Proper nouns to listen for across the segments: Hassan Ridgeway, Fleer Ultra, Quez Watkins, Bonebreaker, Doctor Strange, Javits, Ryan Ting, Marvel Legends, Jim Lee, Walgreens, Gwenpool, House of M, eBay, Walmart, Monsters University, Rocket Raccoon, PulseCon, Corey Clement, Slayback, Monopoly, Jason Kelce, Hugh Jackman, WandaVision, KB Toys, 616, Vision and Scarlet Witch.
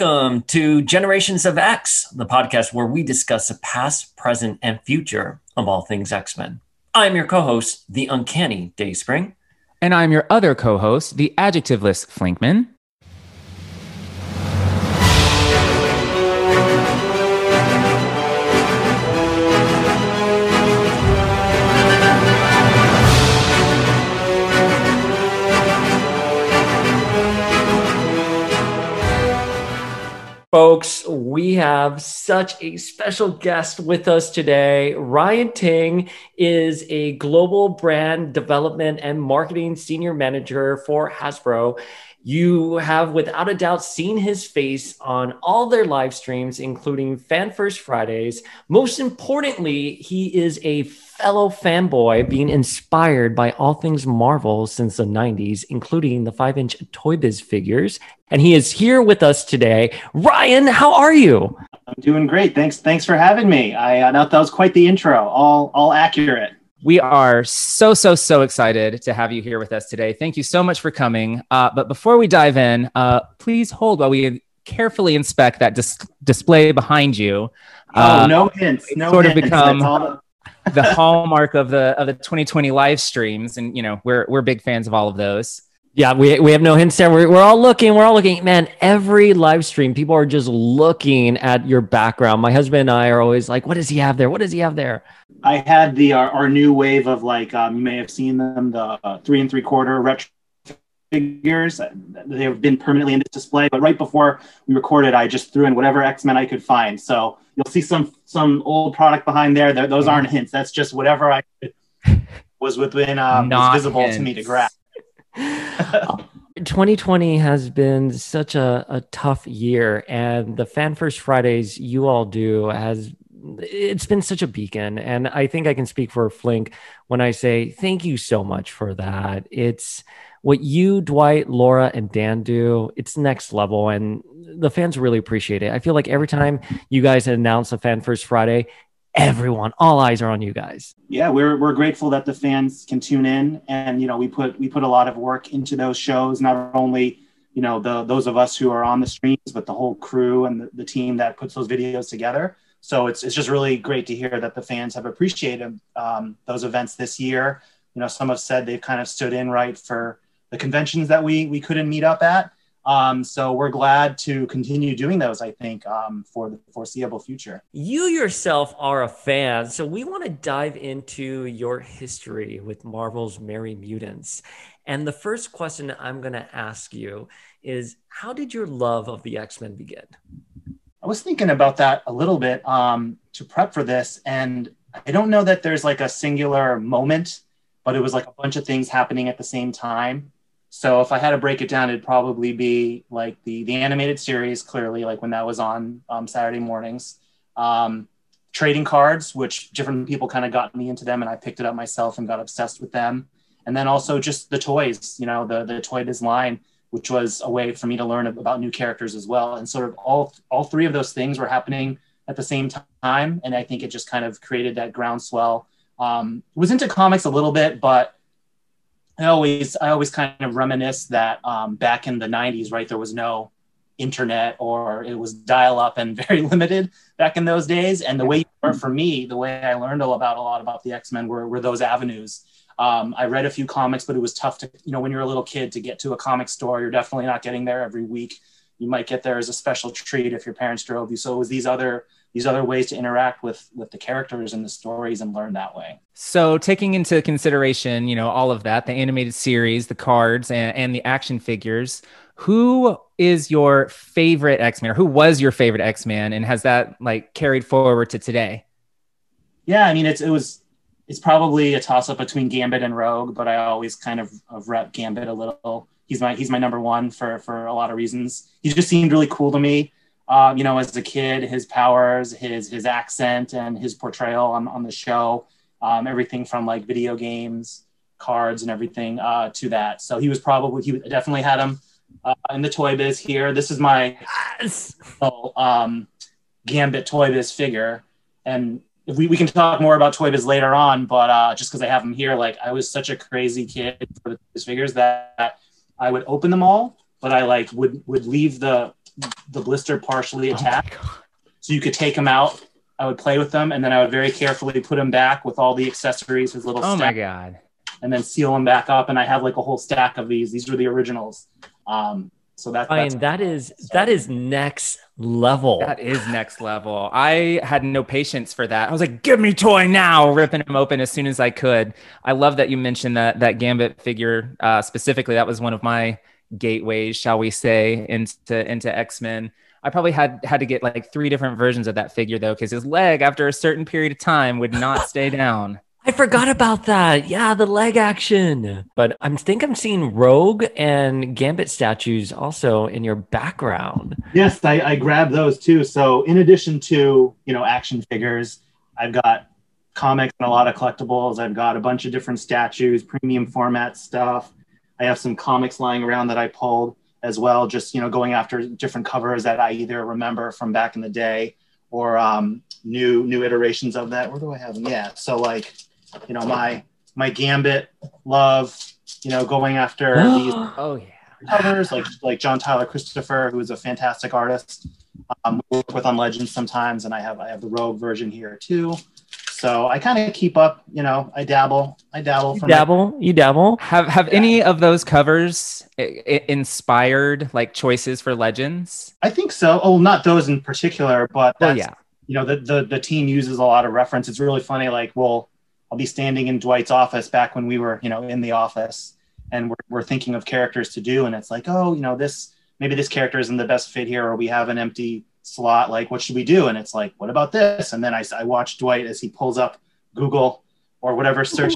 Welcome to Generations of X, the podcast where we discuss the past, present, and future of all things X-Men. I'm your co-host, the Uncanny Dayspring. And I'm your other co-host, the Adjectiveless Flinkman. Folks, we have such a special guest with us today. Ryan Ting is a global brand development and marketing senior manager for Hasbro. You have, without a doubt, seen his face on all their live streams, including Fan First Fridays. Most importantly, he is a fellow fanboy, being inspired by all things Marvel since the 90s, including the 5-inch Toy Biz figures. And he is here with us today. Ryan, how are you? I'm doing great. Thanks for having me. That was quite the intro. All accurate. We are so excited to have you here with us today. Thank you so much for coming. But before we dive in, please hold while we carefully inspect that display behind you. No hints. No hints. Become the hallmark of the 2020 live streams, and you know we're big fans of all of those. Yeah, we have no hints there. We're all looking. We're all looking. Man, every live stream, people are just looking at your background. My husband and I are always like, what does he have there? What does he have there? I had our new wave of you may have seen them, the 3 3/4 retro figures. They've been permanently in display, but right before we recorded, I just threw in whatever X-Men I could find. So you'll see some old product behind there. Those aren't hints. That's just whatever I was within, was visible hints to me to grab. 2020 has been such a tough year, and the Fan First Fridays you all do it's been such a beacon. And I think I can speak for Flink when I say thank you so much for that. It's what you, Dwight, Laura, and Dan do. It's next level, and the fans really appreciate it. I feel like every time you guys announce a Fan First Friday, everyone, all eyes are on you guys. Yeah, we're grateful that the fans can tune in, and we put a lot of work into those shows. Not only those of us who are on the streams, but the whole crew and the team that puts those videos together. So it's just really great to hear that the fans have appreciated those events this year. Some have said they've kind of stood in right for the conventions that we couldn't meet up at. So we're glad to continue doing those, I think, for the foreseeable future. You yourself are a fan, so we want to dive into your history with Marvel's Merry Mutants. And the first question I'm going to ask you is, how did your love of the X-Men begin? I was thinking about that a little bit to prep for this, and I don't know that there's a singular moment, but it was a bunch of things happening at the same time. So if I had to break it down, it'd probably be the animated series, clearly, when that was on Saturday mornings. Trading cards, which different people kind of got me into them, and I picked it up myself and got obsessed with them. And then also just the toys, the Toy Biz line, which was a way for me to learn about new characters as well. And sort of all three of those things were happening at the same time. And I think it just kind of created that groundswell. Was into comics a little bit, but I always kind of reminisce that back in the 90s, right, there was no internet, or it was dial-up and very limited back in those days. And the way for me, the way I learned a lot about the X-Men were those avenues. I read a few comics, but it was tough to, when you're a little kid, to get to a comic store. You're definitely not getting there every week. You might get there as a special treat if your parents drove you. So it was these other ways to interact with the characters and the stories and learn that way. So taking into consideration, all of that, the animated series, the cards, and the action figures, who is your favorite X-Man, or who was your favorite X-Man, and has that carried forward to today? Yeah, it's probably a toss-up between Gambit and Rogue, but I always kind of rep Gambit a little. He's my number one for a lot of reasons. He just seemed really cool to me. As a kid, his powers, his accent, and his portrayal on the show, everything from video games, cards, and everything to that. So I definitely had him in the Toy Biz here. This is my Gambit Toy Biz figure, and if we can talk more about Toy Biz later on, but just because I have him here, I was such a crazy kid for these figures that I would open them all, but I would leave the the blister partially attached. Oh, so you could take them out. I would play with them, and then I would very carefully put them back with all the accessories, his little stack. Oh, my God. And then seal them back up, and I have like a whole stack of these. These were the originals. So that is next level. That is next level. I had no patience for that. I was like, give me toy now, ripping them open as soon as I could. I love that you mentioned that Gambit figure specifically. That was one of my gateways, shall we say, into X-Men. I probably had to get like 3 different versions of that figure though, because his leg after a certain period of time would not stay down. I forgot about that. Yeah, the leg action. But I think I'm seeing Rogue and Gambit statues also in your background. Yes, I grabbed those too. So in addition to, action figures, I've got comics and a lot of collectibles. I've got a bunch of different statues, premium format stuff. I have some comics lying around that I pulled as well, just, going after different covers that I either remember from back in the day or new iterations of that. Where do I have them? Yeah, so like... my Gambit love, going after these covers like John Tyler Christopher, who is a fantastic artist. We work with on Legends sometimes, and I have the Rogue version here too. So I kind of keep up, I dabble. You dabble. Have any of those covers inspired like choices for Legends? I think so. Oh, not those in particular, but the team uses a lot of reference. It's really funny. Like, I'll be standing in Dwight's office back when we were, in the office, and we're thinking of characters to do. And it's like, this character isn't the best fit here, or we have an empty slot. Like, what should we do? And it's like, what about this? And then I watch Dwight as he pulls up Google or whatever search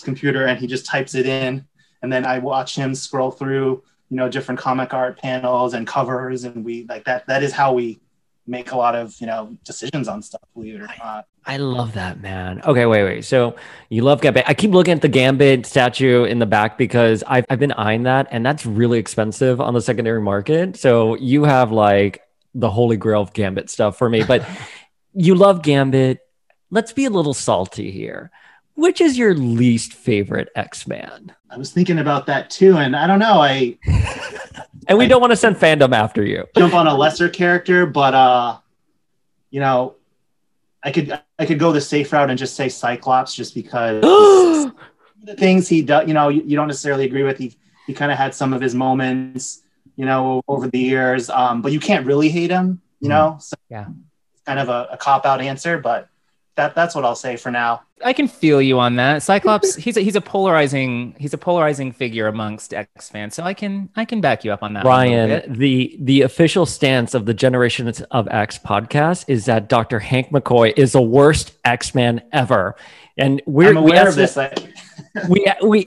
computer, and he just types it in. And then I watch him scroll through, different comic art panels and covers. And we like that. That is how we make a lot of, decisions on stuff, believe it or not. I love that, man. Okay, wait. So you love Gambit. I keep looking at the Gambit statue in the back because I've been eyeing that, and that's really expensive on the secondary market. So you have like the holy grail of Gambit stuff for me, but you love Gambit. Let's be a little salty here. Which is your least favorite X-Man? I was thinking about that too, and I don't know. And we don't want to send fandom after you. Jump on a lesser character, but I could go the safe route and just say Cyclops, just because the things he does, you don't necessarily agree with. He kind of had some of his moments, over the years, but you can't really hate him, So yeah, it's kind of a cop-out answer, but that's what I'll say for now. I can feel you on that. Cyclops, he's a polarizing figure amongst X fans, so I can back you up on that. Ryan, the official stance of the Generations of X podcast is that Dr. Hank McCoy is the worst X-Man ever, and we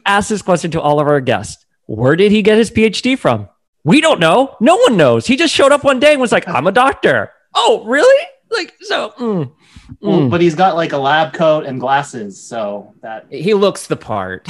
asked this question to all of our guests. Where did he get his PhD from? We don't know. No one knows. He just showed up one day and was like, "I'm a doctor." Oh, really? Like so. Well, but he's got like a lab coat and glasses, so that he looks the part.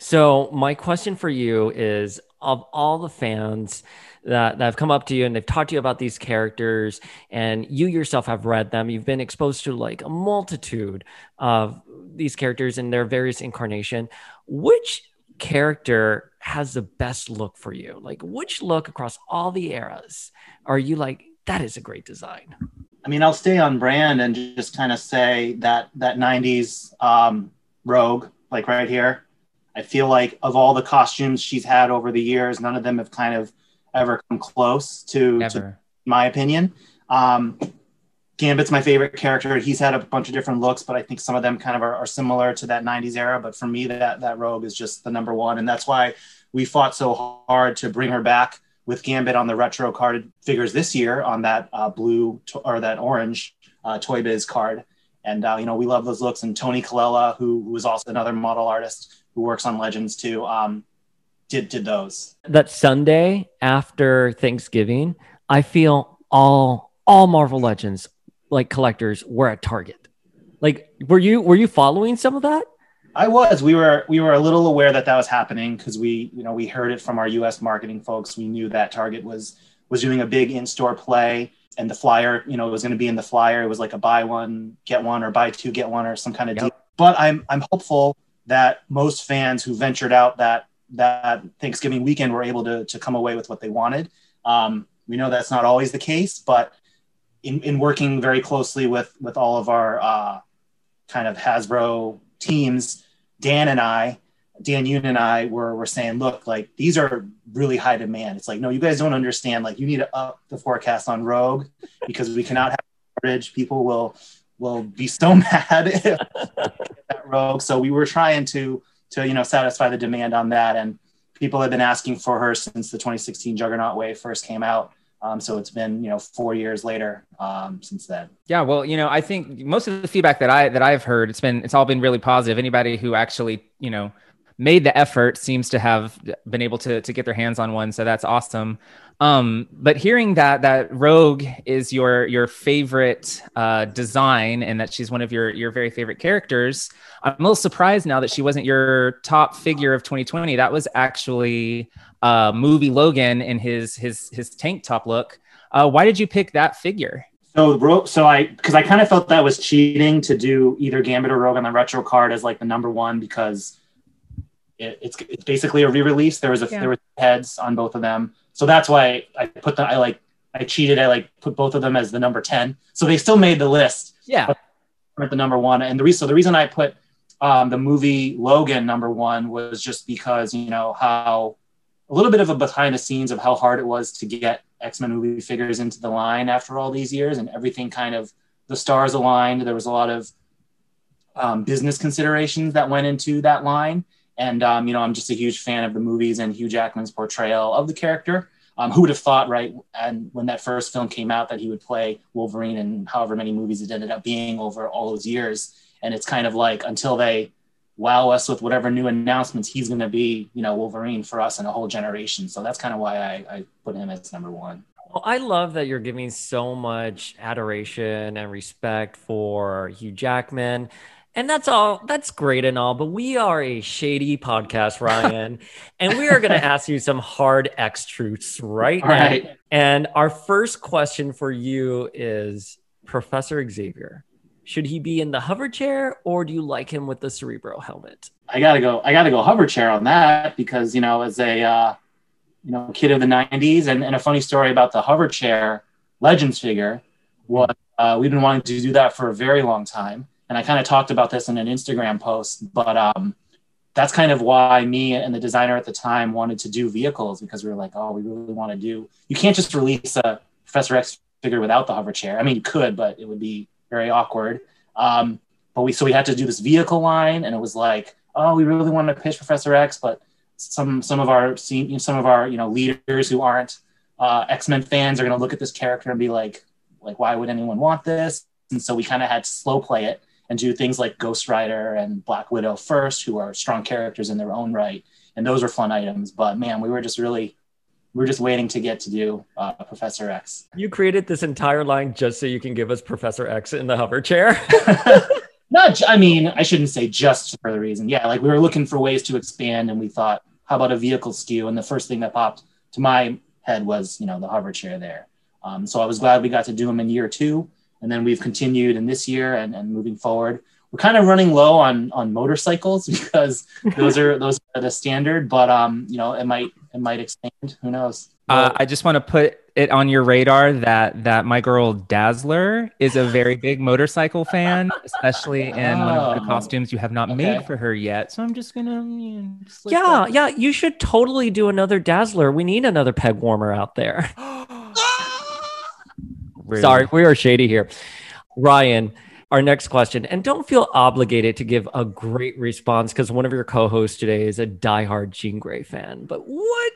So my question for you is, of all the fans that have come up to you and they've talked to you about these characters, and you yourself have read them, you've been exposed to like a multitude of these characters in their various incarnation, which character has the best look for you? Like, which look across all the eras are you like, that is a great design? I mean, I'll stay on brand and just kind of say that 90s Rogue, like right here, I feel like of all the costumes she's had over the years, none of them have kind of ever come close to my opinion. Gambit's my favorite character. He's had a bunch of different looks, but I think some of them kind of are similar to that 90s era. But for me, that Rogue is just the number one. And that's why we fought so hard to bring her back with Gambit on the retro carded figures this year on that orange Toy Biz card. And, we love those looks. And Tony Colella, who is also another model artist who works on Legends too, did those. That Sunday after Thanksgiving, I feel all Marvel Legends, like collectors, were at Target. Like, were you following some of that? I was. We were a little aware that was happening because we heard it from our U.S. marketing folks. We knew that Target was doing a big in-store play, and the flyer, it was going to be in the flyer. It was like a buy one get one or buy two get one or some kind of deal. But I'm hopeful that most fans who ventured out that that Thanksgiving weekend were able to come away with what they wanted. We know that's not always the case, but in working very closely with all of our kind of Hasbro teams, Dan Yun and I were saying, look, like, these are really high demand. It's like, no, you guys don't understand. Like, you need to up the forecast on Rogue because we cannot have coverage. People will be so mad if that Rogue. So we were trying to satisfy the demand on that. And people have been asking for her since the 2016 Juggernaut Wave first came out. So it's been, 4 years later since then. Yeah, well, I think most of the feedback that I've heard, it's all been really positive. Anybody who actually, made the effort seems to have been able to get their hands on one. So that's awesome. But hearing that Rogue is your favorite design and that she's one of your very favorite characters, I'm a little surprised now that she wasn't your top figure of 2020. That was actually movie Logan in his tank top look. Why did you pick that figure? So I kind of felt that was cheating to do either Gambit or Rogue on the retro card as like the number one, because it's basically a re-release. There was heads on both of them. So that's why I cheated, I put both of them as the number 10. So they still made the list. Yeah. But at the number one. And the reason I put the movie Logan number one was just because, how a little bit of a behind the scenes of how hard it was to get X-Men movie figures into the line after all these years, and everything kind of, the stars aligned. There was a lot of business considerations that went into that line. And, I'm just a huge fan of the movies and Hugh Jackman's portrayal of the character. Who would have thought, right, and when that first film came out, that he would play Wolverine in however many movies it ended up being over all those years. And it's kind of like, until they wow us with whatever new announcements, he's going to be, Wolverine for us and a whole generation. So that's kind of why I put him as number one. Well, I love that you're giving so much adoration and respect for Hugh Jackman. And that's great and all, but we are a shady podcast, Ryan, and we are going to ask you some hard X-truths right now. And our first question for you is, Professor Xavier, should he be in the hover chair, or do you like him with the Cerebro helmet? I gotta go hover chair on that, because, as a, kid of the 90s, and a funny story about the hover chair Legends figure was, we've been wanting to do that for a very long time. And I kind of talked about this in an Instagram post, but that's kind of why me and the designer at the time wanted to do vehicles, because we were like, oh, we really want to do, you can't just release a Professor X figure without the hover chair. I mean, you could, but it would be very awkward. But we had to do this vehicle line, and it was like, oh, we really want to pitch Professor X, but some of our leaders who aren't X-Men fans are going to look at this character and be like, why would anyone want this? And so we kind of had to slow play it and do things like Ghost Rider and Black Widow first, who are strong characters in their own right. And those were fun items. But man, we were just waiting to get to do Professor X. You created this entire line just so you can give us Professor X in the hover chair? I shouldn't say just for the reason. Yeah, we were looking for ways to expand, and we thought, how about a vehicle SKU? And the first thing that popped to my head was, the hover chair there. So I was glad we got to do them in year two. And then we've continued in this year and moving forward. We're kind of running low on motorcycles, because those are the standard, but it might expand. Who knows? I just want to put it on your radar that my girl Dazzler is a very big motorcycle fan, especially in one of the costumes you have not made for her yet. So I'm just going to... Yeah, you should totally do another Dazzler. We need another peg warmer out there. Really? Sorry, we are shady here. Ryan, our next question, and don't feel obligated to give a great response, because one of your co-hosts today is a diehard Jean Grey fan. But what,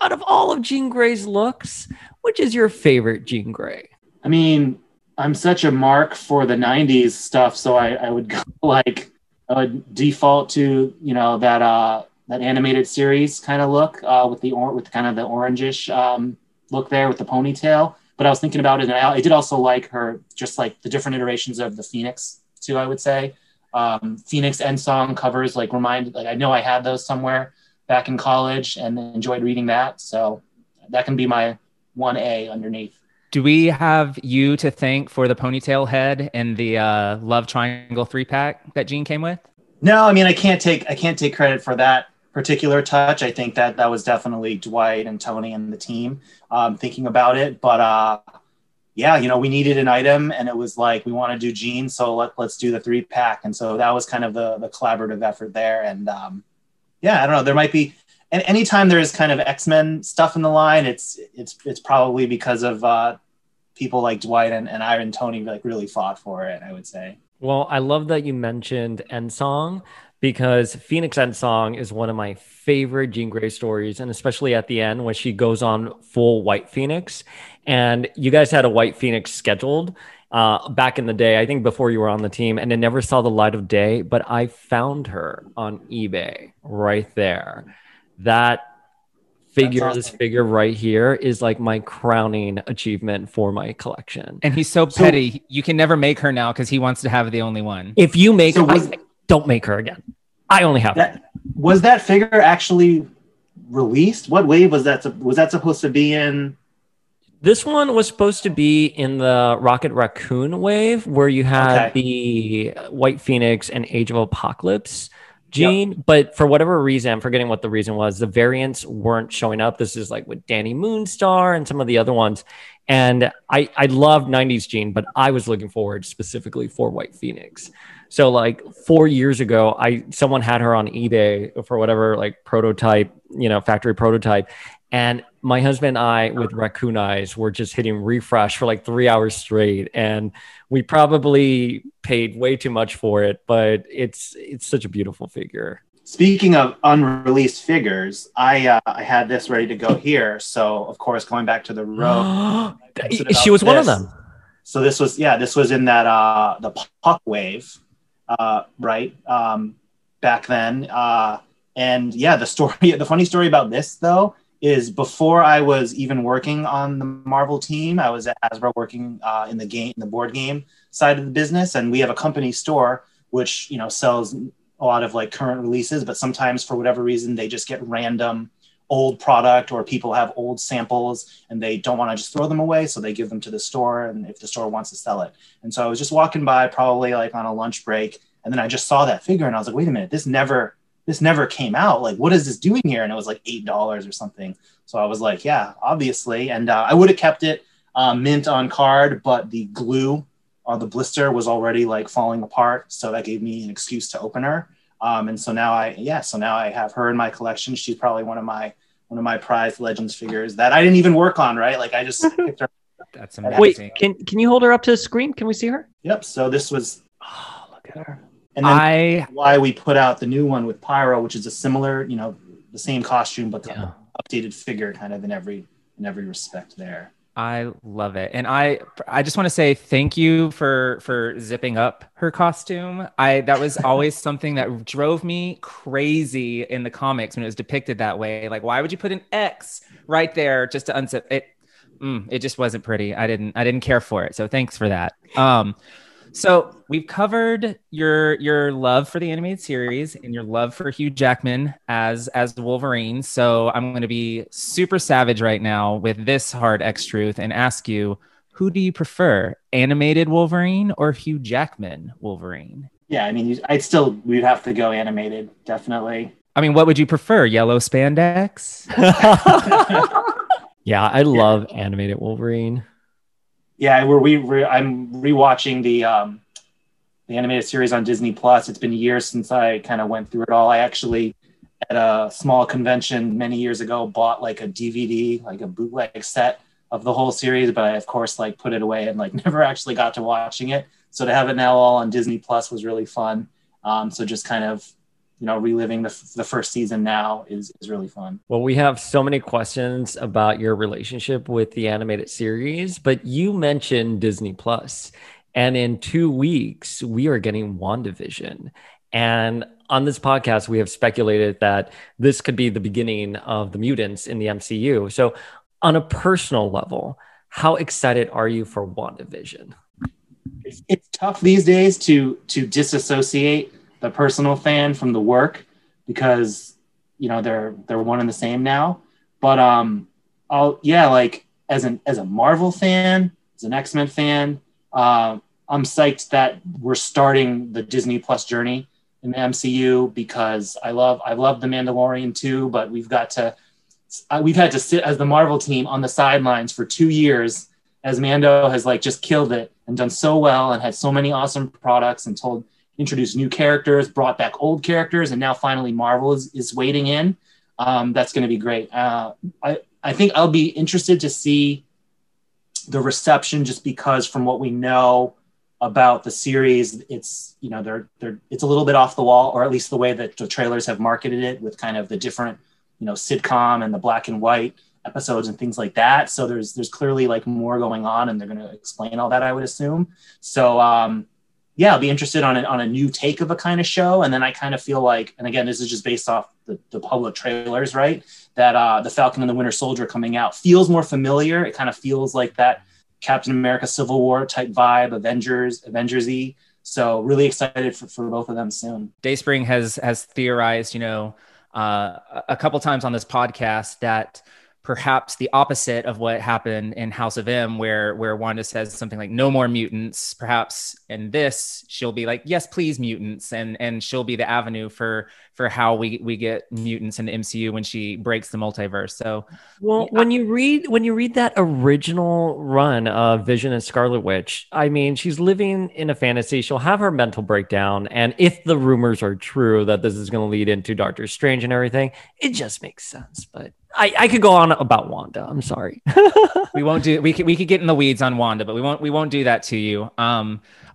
out of all of Jean Grey's looks, which is your favorite Jean Grey? I mean, I'm such a mark for the 90s stuff, so I would go default to, that animated series kind of look with the orangish look there with the ponytail. But I was thinking about it, and I did also like her, just like the different iterations of the Phoenix too, I would say. Phoenix End Song covers I know I had those somewhere back in college and enjoyed reading that. So that can be my 1A underneath. Do we have you to thank for the ponytail head and the love triangle 3-pack that Jean came with? No, I can't take credit for that particular touch. I think that was definitely Dwight and Tony and the team thinking about it. But yeah, you know, we needed an item and it was like, we want to do jeans. So let's do the 3-pack. And so that was kind of the collaborative effort there. And yeah, I don't know, there might be, and anytime there is kind of X-Men stuff in the line, it's probably because of people like Dwight and I and Tony like really fought for it, I would say. Well, I love that you mentioned Ensong, because Phoenix Ensong is one of my favorite Jean Grey stories, and especially at the end when she goes on full White Phoenix. And you guys had a White Phoenix scheduled back in the day, I think before you were on the team, and it never saw the light of day, but I found her on eBay right there. That figure, awesome. This figure right here is like my crowning achievement for my collection. And he's so petty. You can never make her now because he wants to have the only one. If you make her, don't make her again. I only have that. Was that figure actually released? What wave was that? Was that supposed to be in? This one was supposed to be in the Rocket Raccoon wave, where you had the White Phoenix and Age of Apocalypse Jean, but for whatever reason, I'm forgetting what the reason was, the variants weren't showing up. This is like with Danny Moonstar and some of the other ones. And I loved 90s Jean, but I was looking forward specifically for White Phoenix. So like 4 years ago, someone had her on eBay for whatever, like prototype, you know, factory prototype. And my husband and I with raccoon eyes were just hitting refresh for like 3 hours straight. And we probably paid way too much for it, but it's such a beautiful figure. Speaking of unreleased figures, I had this ready to go here. So of course, going back to the road, she was one of them. So this was in that, the Puck wave, right. Back then. And yeah, the funny story about this though, is before I was even working on the Marvel team, I was at Hasbro working in the game, in the board game side of the business, and we have a company store which, you know, sells a lot of like current releases, but sometimes for whatever reason they just get random old product, or people have old samples and they don't want to just throw them away, so they give them to the store, and if the store wants to sell it. And so I was just walking by, probably like on a lunch break, and then I just saw that figure and I was like, wait a minute, this never came out. Like, what is this doing here? And it was like $8 or something. So I was like, yeah, obviously. And I would have kept it mint on card, but the glue on the blister was already like falling apart. So that gave me an excuse to open her. And so now I have her in my collection. She's probably one of my prized Legends figures that I didn't even work on. Right. Like I just picked her. That's amazing. Wait, can you hold her up to the screen? Can we see her? Yep. So this was, oh, look at her. And then why we put out the new one with Pyro, which is a similar, you know, the same costume, but the updated figure kind of in every respect there. I love it. And I just want to say thank you for zipping up her costume. That was always something that drove me crazy in the comics when it was depicted that way. Like, why would you put an X right there just to unzip it? It just wasn't pretty. I didn't care for it. So thanks for that. So we've covered your love for the animated series and your love for Hugh Jackman as the Wolverine. So I'm going to be super savage right now with this hard X-Truth and ask you, who do you prefer, animated Wolverine or Hugh Jackman Wolverine? Yeah, I mean, we'd have to go animated, definitely. I mean, what would you prefer, yellow spandex? Yeah, I love animated Wolverine. Yeah, I'm rewatching the animated series on Disney+. It's been years since I kind of went through it all. I actually, at a small convention many years ago, bought like a DVD, like a bootleg set of the whole series, but I, of course, like put it away and like never actually got to watching it. So to have it now all on Disney+ was really fun. So just kind of, you know, reliving the first season now is really fun. Well, we have so many questions about your relationship with the animated series, but you mentioned Disney+. And in 2 weeks, we are getting WandaVision. And on this podcast, we have speculated that this could be the beginning of the mutants in the MCU. So on a personal level, how excited are you for WandaVision? It's tough these days to disassociate the personal fan from the work, because, you know, they're one and the same now. But like as a Marvel fan, as an X-Men fan, I'm psyched that we're starting the Disney+ journey in the MCU, because I love The Mandalorian too, but we've had to sit as the Marvel team on the sidelines for 2 years as Mando has like just killed it and done so well and had so many awesome products and introduced new characters, brought back old characters, and now finally Marvel is wading in. That's going to be great. I think I'll be interested to see the reception, just because from what we know about the series, it's, you know, it's a little bit off the wall, or at least the way that the trailers have marketed it, with kind of the different, you know, sitcom and the black and white episodes and things like that. So there's clearly like more going on, and they're going to explain all that, I would assume. So yeah, I'll be interested on a new take of a kind of show. And then I kind of feel like, and again, this is just based off the public trailers, right? That the Falcon and the Winter Soldier coming out feels more familiar. It kind of feels like that Captain America Civil War type vibe, Avengers-y. So really excited for both of them soon. Dayspring has theorized, you know, a couple times on this podcast that perhaps the opposite of what happened in House of M, where Wanda says something like, no more mutants, perhaps in this, she'll be like, yes, please, mutants. And she'll be the avenue for how we get mutants in the MCU when she breaks the multiverse. So, well, yeah. When you read that original run of Vision and Scarlet Witch, I mean, she's living in a fantasy. She'll have her mental breakdown. And if the rumors are true that this is going to lead into Doctor Strange and everything, it just makes sense. But I could go on about Wanda. I'm sorry. We could get in the weeds on Wanda, but we won't do that to you.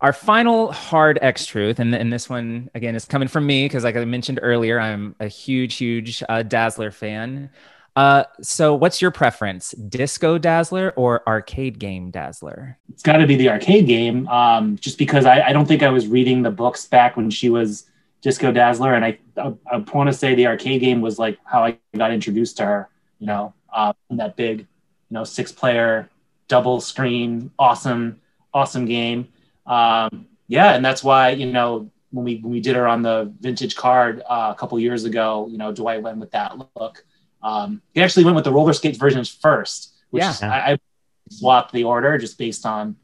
Our final hard X truth, and this one again is coming from me, because like I mentioned earlier, I'm a huge Dazzler fan. So what's your preference? Disco Dazzler or arcade game Dazzler? It's got to be the arcade game, just because I don't think I was reading the books back when she was Disco Dazzler, and I want to say the arcade game was like how I got introduced to her, you know, in that big, you know, 6-player double screen, awesome game. Yeah, and that's why, you know, when we did her on the vintage card a couple years ago, you know, Dwight went with that look. He actually went with the roller skates versions first, which I swapped the order just based on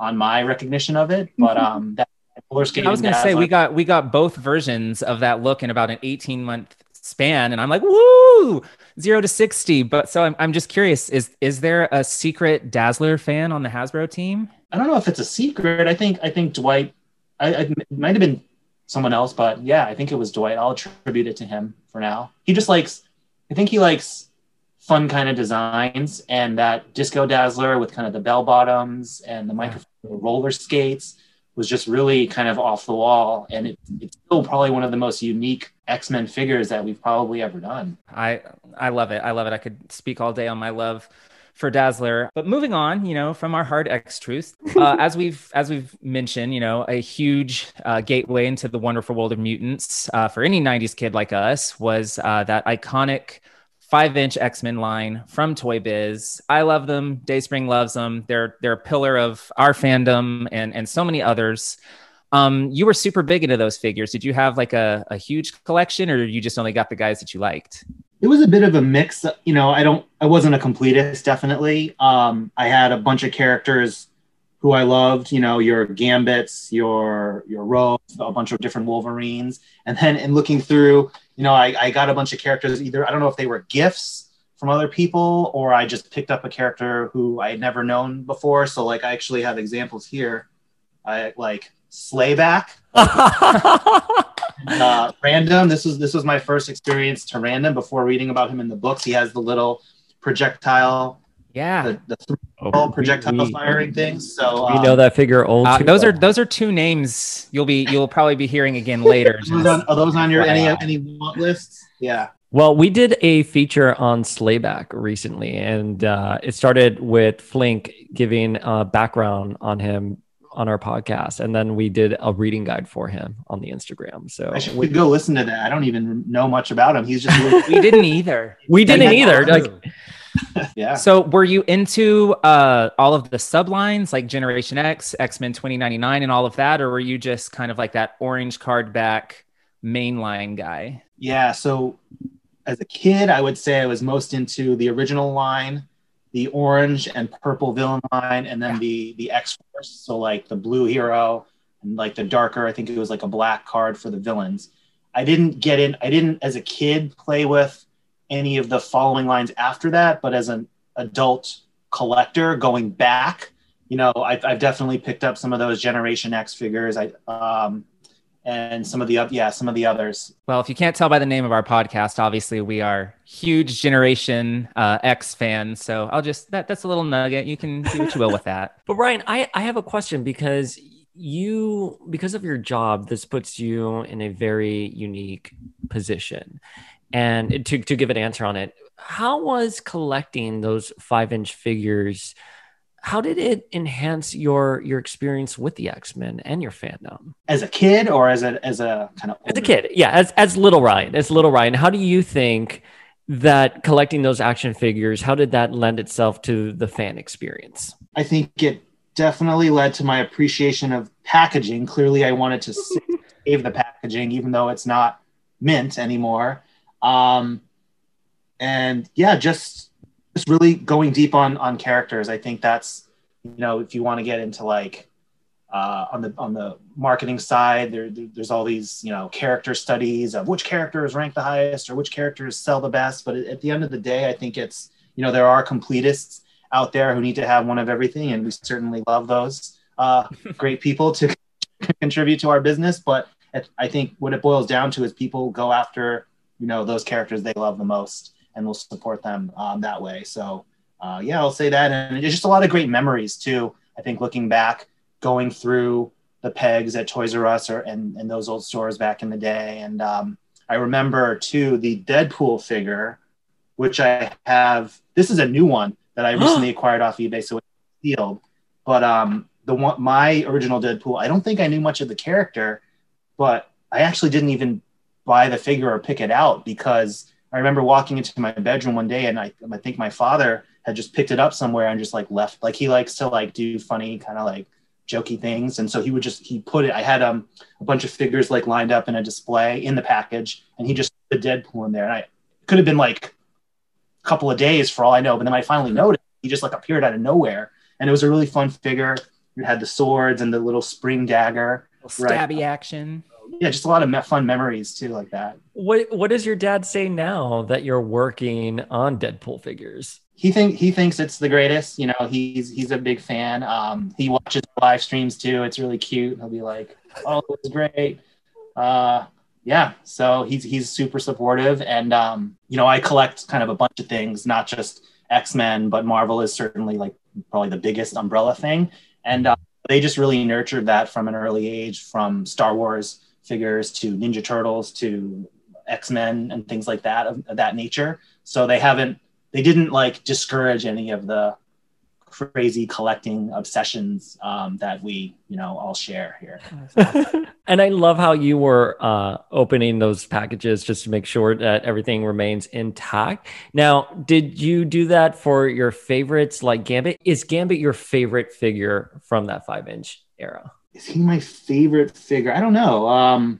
my recognition of it, but that. I was going to say, we got both versions of that look in about an 18-month span. And I'm like, woo, 0 to 60. But so I'm just curious, is there a secret Dazzler fan on the Hasbro team? I don't know if it's a secret. I think Dwight, I might have been someone else, but yeah, I think it was Dwight. I'll attribute it to him for now. He just likes, I think he likes fun kind of designs, and that Disco Dazzler with kind of the bell bottoms and the microphone roller skates was just really kind of off the wall. And it's still probably one of the most unique X-Men figures that we've probably ever done. I love it. I love it. I could speak all day on my love for Dazzler. But moving on, you know, from our hard X truth, as we've mentioned, you know, a huge gateway into the wonderful world of mutants for any 90s kid like us was that iconic 5-inch X-Men line from Toy Biz. I love them. Dayspring loves them. They're a pillar of our fandom and so many others. You were super big into those figures. Did you have like a huge collection, or you just only got the guys that you liked? It was a bit of a mix. You know, I wasn't a completist, definitely. I had a bunch of characters who I loved, you know, your Gambits, your Rogues, a bunch of different Wolverines. And then in looking through, you know, I got a bunch of characters either, I don't know if they were gifts from other people, or I just picked up a character who I had never known before. So like, I actually have examples here. I like Slayback. Random. This was my first experience to Random before reading about him in the books. He has the little projectile. Yeah, the projectile firing things. So we know that figure. Old. Those are two names you'll probably be hearing again later. Are those on your any want lists? Yeah. Well, we did a feature on Slayback recently, and it started with Flink giving background on him on our podcast, and then we did a reading guide for him on the Instagram. So I should go listen to that. I don't even know much about him. He's just we didn't either. Like. Yeah. So were you into all of the sublines like Generation X, X-Men 2099 and all of that? Or were you just kind of like that orange card back mainline guy? Yeah. So as a kid, I would say I was most into the original line, the orange and purple villain line, and then the X-Force. So like the blue hero, like the darker, I think it was like a black card for the villains. I didn't get in, I didn't as a kid play with any of the following lines after that, but as an adult collector going back, you know, I've definitely picked up some of those Generation X figures. And some of the others. Well, if you can't tell by the name of our podcast, obviously we are huge Generation X fans. So I'll just, that's a little nugget. You can do what you will with that. But Ryan, I have a question because you, because of your job, this puts you in a very unique position. And to give an answer on it, how was collecting those 5-inch figures? How did it enhance your experience with the X-Men and your fandom? As a kid or as a kind of older? As a kid, yeah, as little Ryan, how do you think that collecting those action figures, how did that lend itself to the fan experience? I think it definitely led to my appreciation of packaging. Clearly, I wanted to save the packaging, even though it's not mint anymore. And yeah, just really going deep on characters. I think that's, you know, if you want to get into like on the marketing side, there's all these, you know, character studies of which characters rank the highest or which characters sell the best. But at the end of the day, I think it's, you know, there are completists out there who need to have one of everything, and we certainly love those great people to contribute to our business. But I think what it boils down to is people go after, you know, those characters they love the most, and we'll support them that way. So yeah, I'll say that. And it's just a lot of great memories too. I think looking back, going through the pegs at Toys R Us and those old stores back in the day. And I remember too, the Deadpool figure, which I have, this is a new one that I recently acquired off eBay, so it's sealed. But my original Deadpool, I don't think I knew much of the character, but I actually didn't even buy the figure or pick it out because I remember walking into my bedroom one day and I think my father had just picked it up somewhere and just like left. Like he likes to like do funny kind of like jokey things. And so he would just, he put it, I had a bunch of figures like lined up in a display in the package, and he just put the Deadpool in there. And I could have been like a couple of days for all I know, but then I finally noticed he just like appeared out of nowhere. And it was a really fun figure. It had the swords and the little spring dagger. Stabby action. Yeah, just a lot of fun memories too, like that. What does your dad say now that you're working on Deadpool figures? He thinks it's the greatest. You know, he's a big fan. He watches live streams too. It's really cute. He'll be like, "Oh, it's great." Yeah. So he's super supportive, and you know, I collect kind of a bunch of things, not just X-Men, but Marvel is certainly like probably the biggest umbrella thing, and they just really nurtured that from an early age, from Star Wars figures to Ninja Turtles to X-Men and things like that of that nature. So they didn't like discourage any of the crazy collecting obsessions that we, you know, all share here. And I love how you were opening those packages just to make sure that everything remains intact. Now, did you do that for your favorites like Gambit? Is Gambit your favorite figure from that 5-inch era? Is he my favorite figure? I don't know.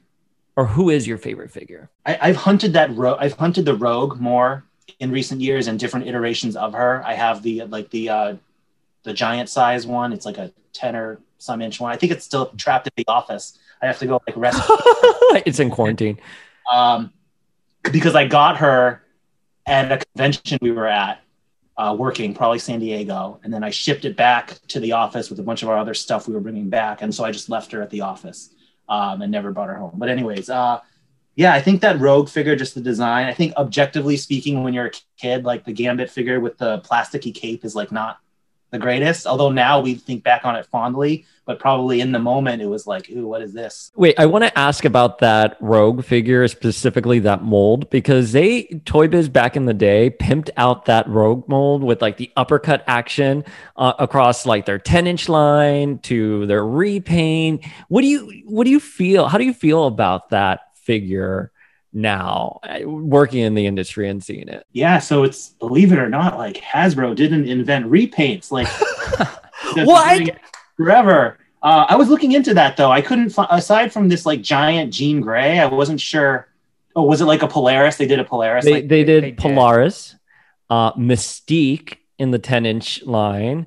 Or who is your favorite figure? I've hunted the Rogue more in recent years and different iterations of her. I have the giant size one. It's like a 10 or some inch one. I think it's still trapped at the office. I have to go like rescue her. It's in quarantine. Because I got her at a convention we were at. Working, probably San Diego. And then I shipped it back to the office with a bunch of our other stuff we were bringing back. And so I just left her at the office and never brought her home. But anyways, yeah, I think that Rogue figure, just the design, I think objectively speaking, when you're a kid, like the Gambit figure with the plasticky cape is like not the greatest. Although now we think back on it fondly, but probably in the moment it was like, ooh, what is this? Wait, I want to ask about that Rogue figure, specifically that mold, because Toy Biz back in the day pimped out that Rogue mold with like the uppercut action across like their 10-inch line to their repaint. What do you feel? How do you feel about that figure now, working in the industry and seeing it? Yeah, so it's, believe it or not, like Hasbro didn't invent repaints, like what forever. I was looking into that though. I couldn't find, aside from this like giant Jean Grey, I wasn't sure. Oh, was it like a Polaris? They did a Polaris. They did Polaris, Mystique in the 10-inch line.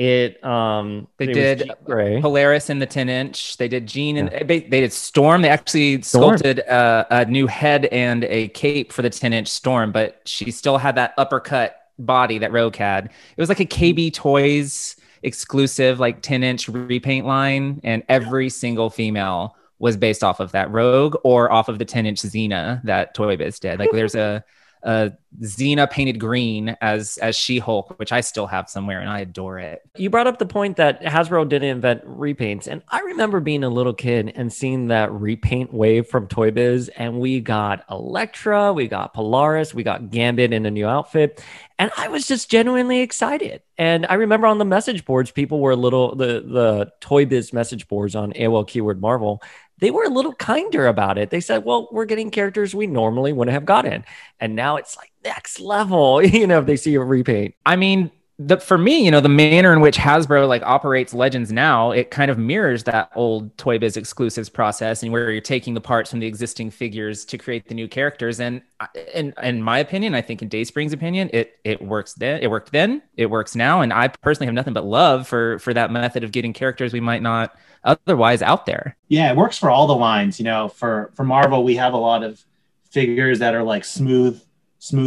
They did Polaris in the 10-inch. They did Jean, and they did Storm. They actually sculpted a new head and a cape for the 10-inch Storm, but she still had that uppercut body that Rogue had. It was like a KB Toys exclusive, like 10-inch repaint line, and every single female was based off of that Rogue or off of the 10-inch Xena that Toy Biz did. Like there's a Xena painted green as She-Hulk, which I still have somewhere and I adore it. You brought up the point that Hasbro didn't invent repaints, and I remember being a little kid and seeing that repaint wave from Toy Biz, and we got Elektra, we got Polaris, we got Gambit in a new outfit, and I was just genuinely excited. And I remember on the message boards, people were a little, the Toy Biz message boards on AOL Keyword Marvel, they were a little kinder about it. They said, well, we're getting characters we normally wouldn't have gotten. And now it's like next level, you know, if they see a repaint. I mean, for me, you know, the manner in which Hasbro like operates Legends now, it kind of mirrors that old Toy Biz exclusives process, and where you're taking the parts from the existing figures to create the new characters. And in my opinion, I think in Dayspring's opinion, it worked then, it works now. And I personally have nothing but love for that method of getting characters we might not otherwise out there. Yeah, it works for all the lines. You know, for Marvel, we have a lot of figures that are like smooth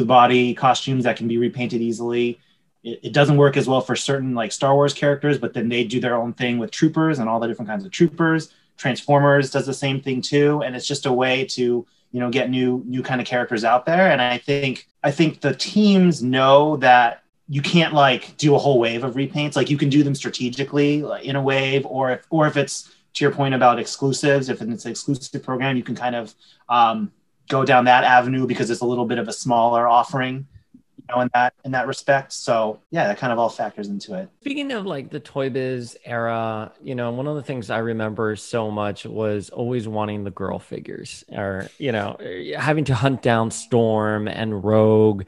body costumes that can be repainted easily. It doesn't work as well for certain like Star Wars characters, but then they do their own thing with troopers and all the different kinds of troopers. Transformers does the same thing too. And it's just a way to, you know, get new kind of characters out there. And I think the teams know that you can't like do a whole wave of repaints. Like you can do them strategically, like, in a wave, or if it's to your point about exclusives, if it's an exclusive program, you can kind of go down that avenue because it's a little bit of a smaller offering, you know, in that respect. So yeah, that kind of all factors into it. Speaking of like the Toy Biz era, you know, one of the things I remember so much was always wanting the girl figures, or, you know, having to hunt down Storm and Rogue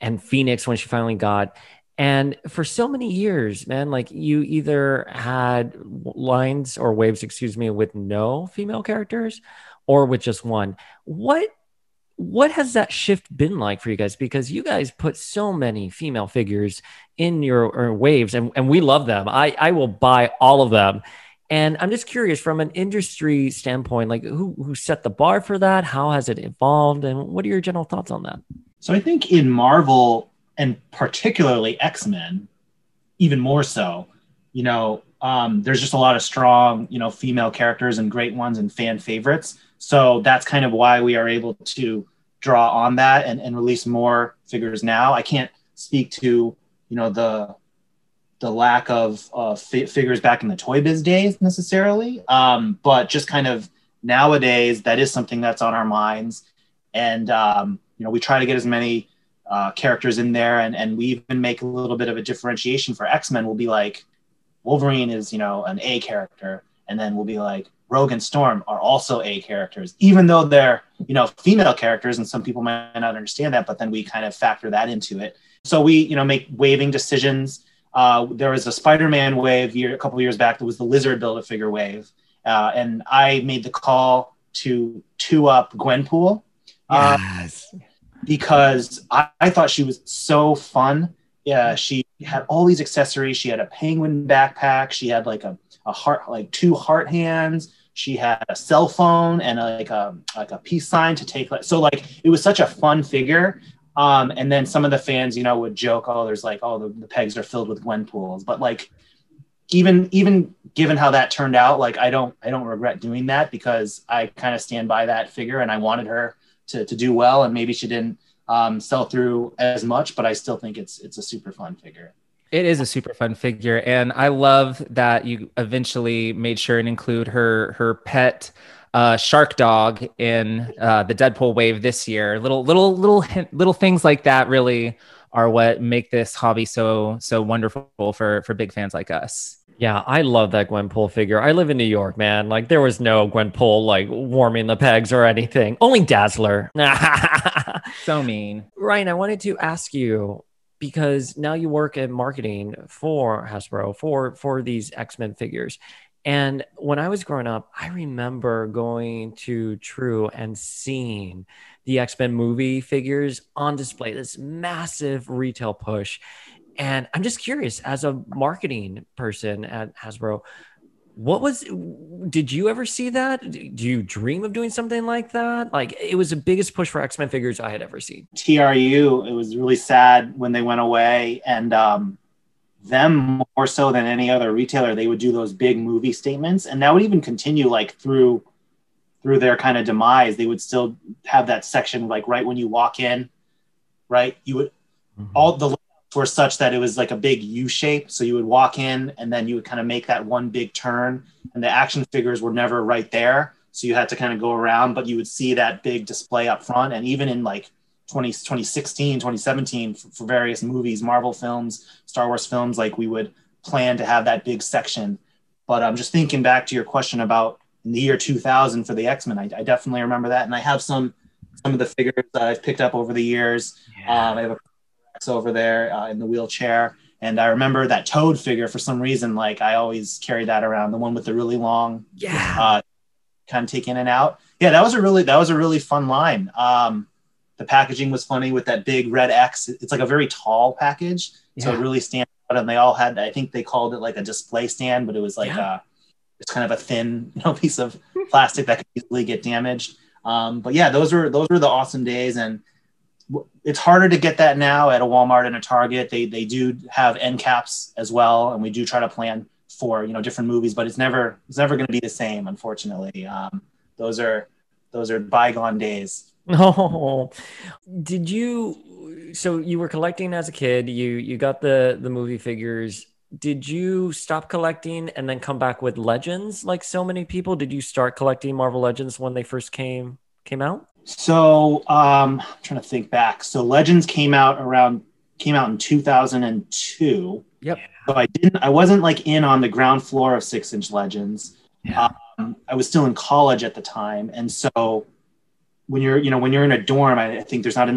and Phoenix when she finally got. And for so many years, man, like you either had lines or waves, excuse me, with no female characters or with just one. What has that shift been like for you guys? Because you guys put so many female figures in your waves, and we love them. I will buy all of them. And I'm just curious from an industry standpoint, like who set the bar for that? How has it evolved? And what are your general thoughts on that? So I think in Marvel, and particularly X-Men, even more so, you know, there's just a lot of strong, you know, female characters and great ones and fan favorites. So that's kind of why we are able to draw on that and release more figures now. I can't speak to, you know, the lack of figures back in the Toy Biz days necessarily, but just kind of nowadays that is something that's on our minds. And, you know, we try to get as many characters in there, and we even make a little bit of a differentiation for X-Men. We'll be like, Wolverine is, you know, an A character, and then we'll be like, Rogue and Storm are also A characters, even though they're, you know, female characters, and some people might not understand that, but then we kind of factor that into it. So we, you know, make waving decisions. There was a Spider-Man wave a couple of years back that was the Lizard Build-A-Figure wave. And I made the call to two up Gwenpool. Yes. Because I thought she was so fun. Yeah, she had all these accessories. She had a penguin backpack. She had like a heart, like two heart hands. She had a cell phone and like a peace sign to take. So like, it was such a fun figure. And then some of the fans, you know, would joke, oh, there's like, oh, the pegs are filled with Gwenpools. But like, even given how that turned out, like, I don't regret doing that, because I kind of stand by that figure, and I wanted her to do well. And maybe she didn't sell through as much, but I still think it's a super fun figure. It is a super fun figure. And I love that you eventually made sure and include her pet shark dog in the Deadpool wave this year. Little things like that really are what make this hobby so wonderful for big fans like us. Yeah, I love that Gwenpool figure. I live in New York, man. Like, there was no Gwenpool, like, warming the pegs or anything. Only Dazzler. So mean. Ryan, I wanted to ask you, because now you work in marketing for Hasbro, for these X-Men figures. And when I was growing up, I remember going to True and seeing the X-Men movie figures on display, this massive retail push. And I'm just curious, as a marketing person at Hasbro, did you ever see that? Do you dream of doing something like that? Like, it was the biggest push for X-Men figures I had ever seen. TRU, it was really sad when they went away, and them more so than any other retailer, they would do those big movie statements, and that would even continue like through their kind of demise. They would still have that section, like right when you walk in, right? You would, all the were such that it was like a big U shape. So you would walk in and then you would kind of make that one big turn, and the action figures were never right there. So you had to kind of go around, but you would see that big display up front. And even in like 2016, 2017, for various movies, Marvel films, Star Wars films, like we would plan to have that big section. But I'm just thinking back to your question about in the year 2000 for the X-Men. I definitely remember that. And I have some of the figures that I've picked up over the years. Yeah. I have a over there in the wheelchair, and I remember that Toad figure for some reason. Like, I always carry that around, the one with the really long, kind of take in and out. Yeah, that was a really fun line. The packaging was funny with that big red X. It's like a very tall package, so it really stands out. And they all had, I think they called it like a display stand, but it was like it's kind of a thin, piece of plastic that could easily get damaged. But yeah, those were the awesome days. And it's harder to get that now at a Walmart and a Target. They do have end caps as well, and we do try to plan for different movies, but it's never going to be the same, unfortunately. Those are bygone days. Oh, so you were collecting as a kid. You got the movie figures. Did you stop collecting and then come back with Legends like so many people? Did you start collecting Marvel Legends when they first came out? So I'm trying to think back. So Legends came out in 2002. Yep. So I wasn't like in on the ground floor of 6-inch Legends. Yeah. I was still in college at the time. And so when you're in a dorm, I think there's not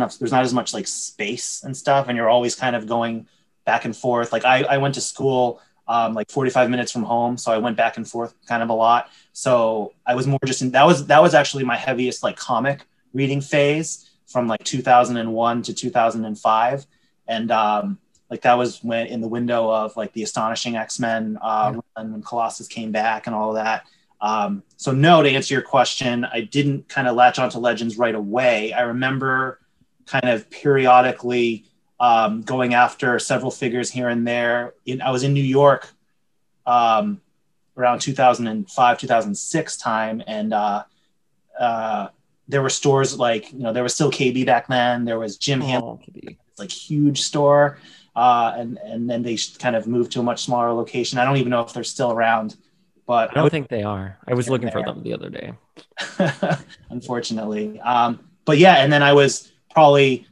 as much like space and stuff. And you're always kind of going back and forth. Like I went to school like 45 minutes from home. So I went back and forth kind of a lot. So I was more just that was actually my heaviest like comic reading phase from like 2001 to 2005. And like that was when in the window of like the Astonishing X-Men and when Colossus came back and all of that. So no, to answer your question, I didn't kind of latch onto Legends right away. I remember kind of periodically going after several figures here and there. I was in New York around 2005, 2006 time. And there were stores like, there was still KB back then. There was Jim Hamilton, like huge store. And then they kind of moved to a much smaller location. I don't even know if they're still around, but I don't think they are. I was looking for them the other day. Unfortunately. But yeah, and then I was probably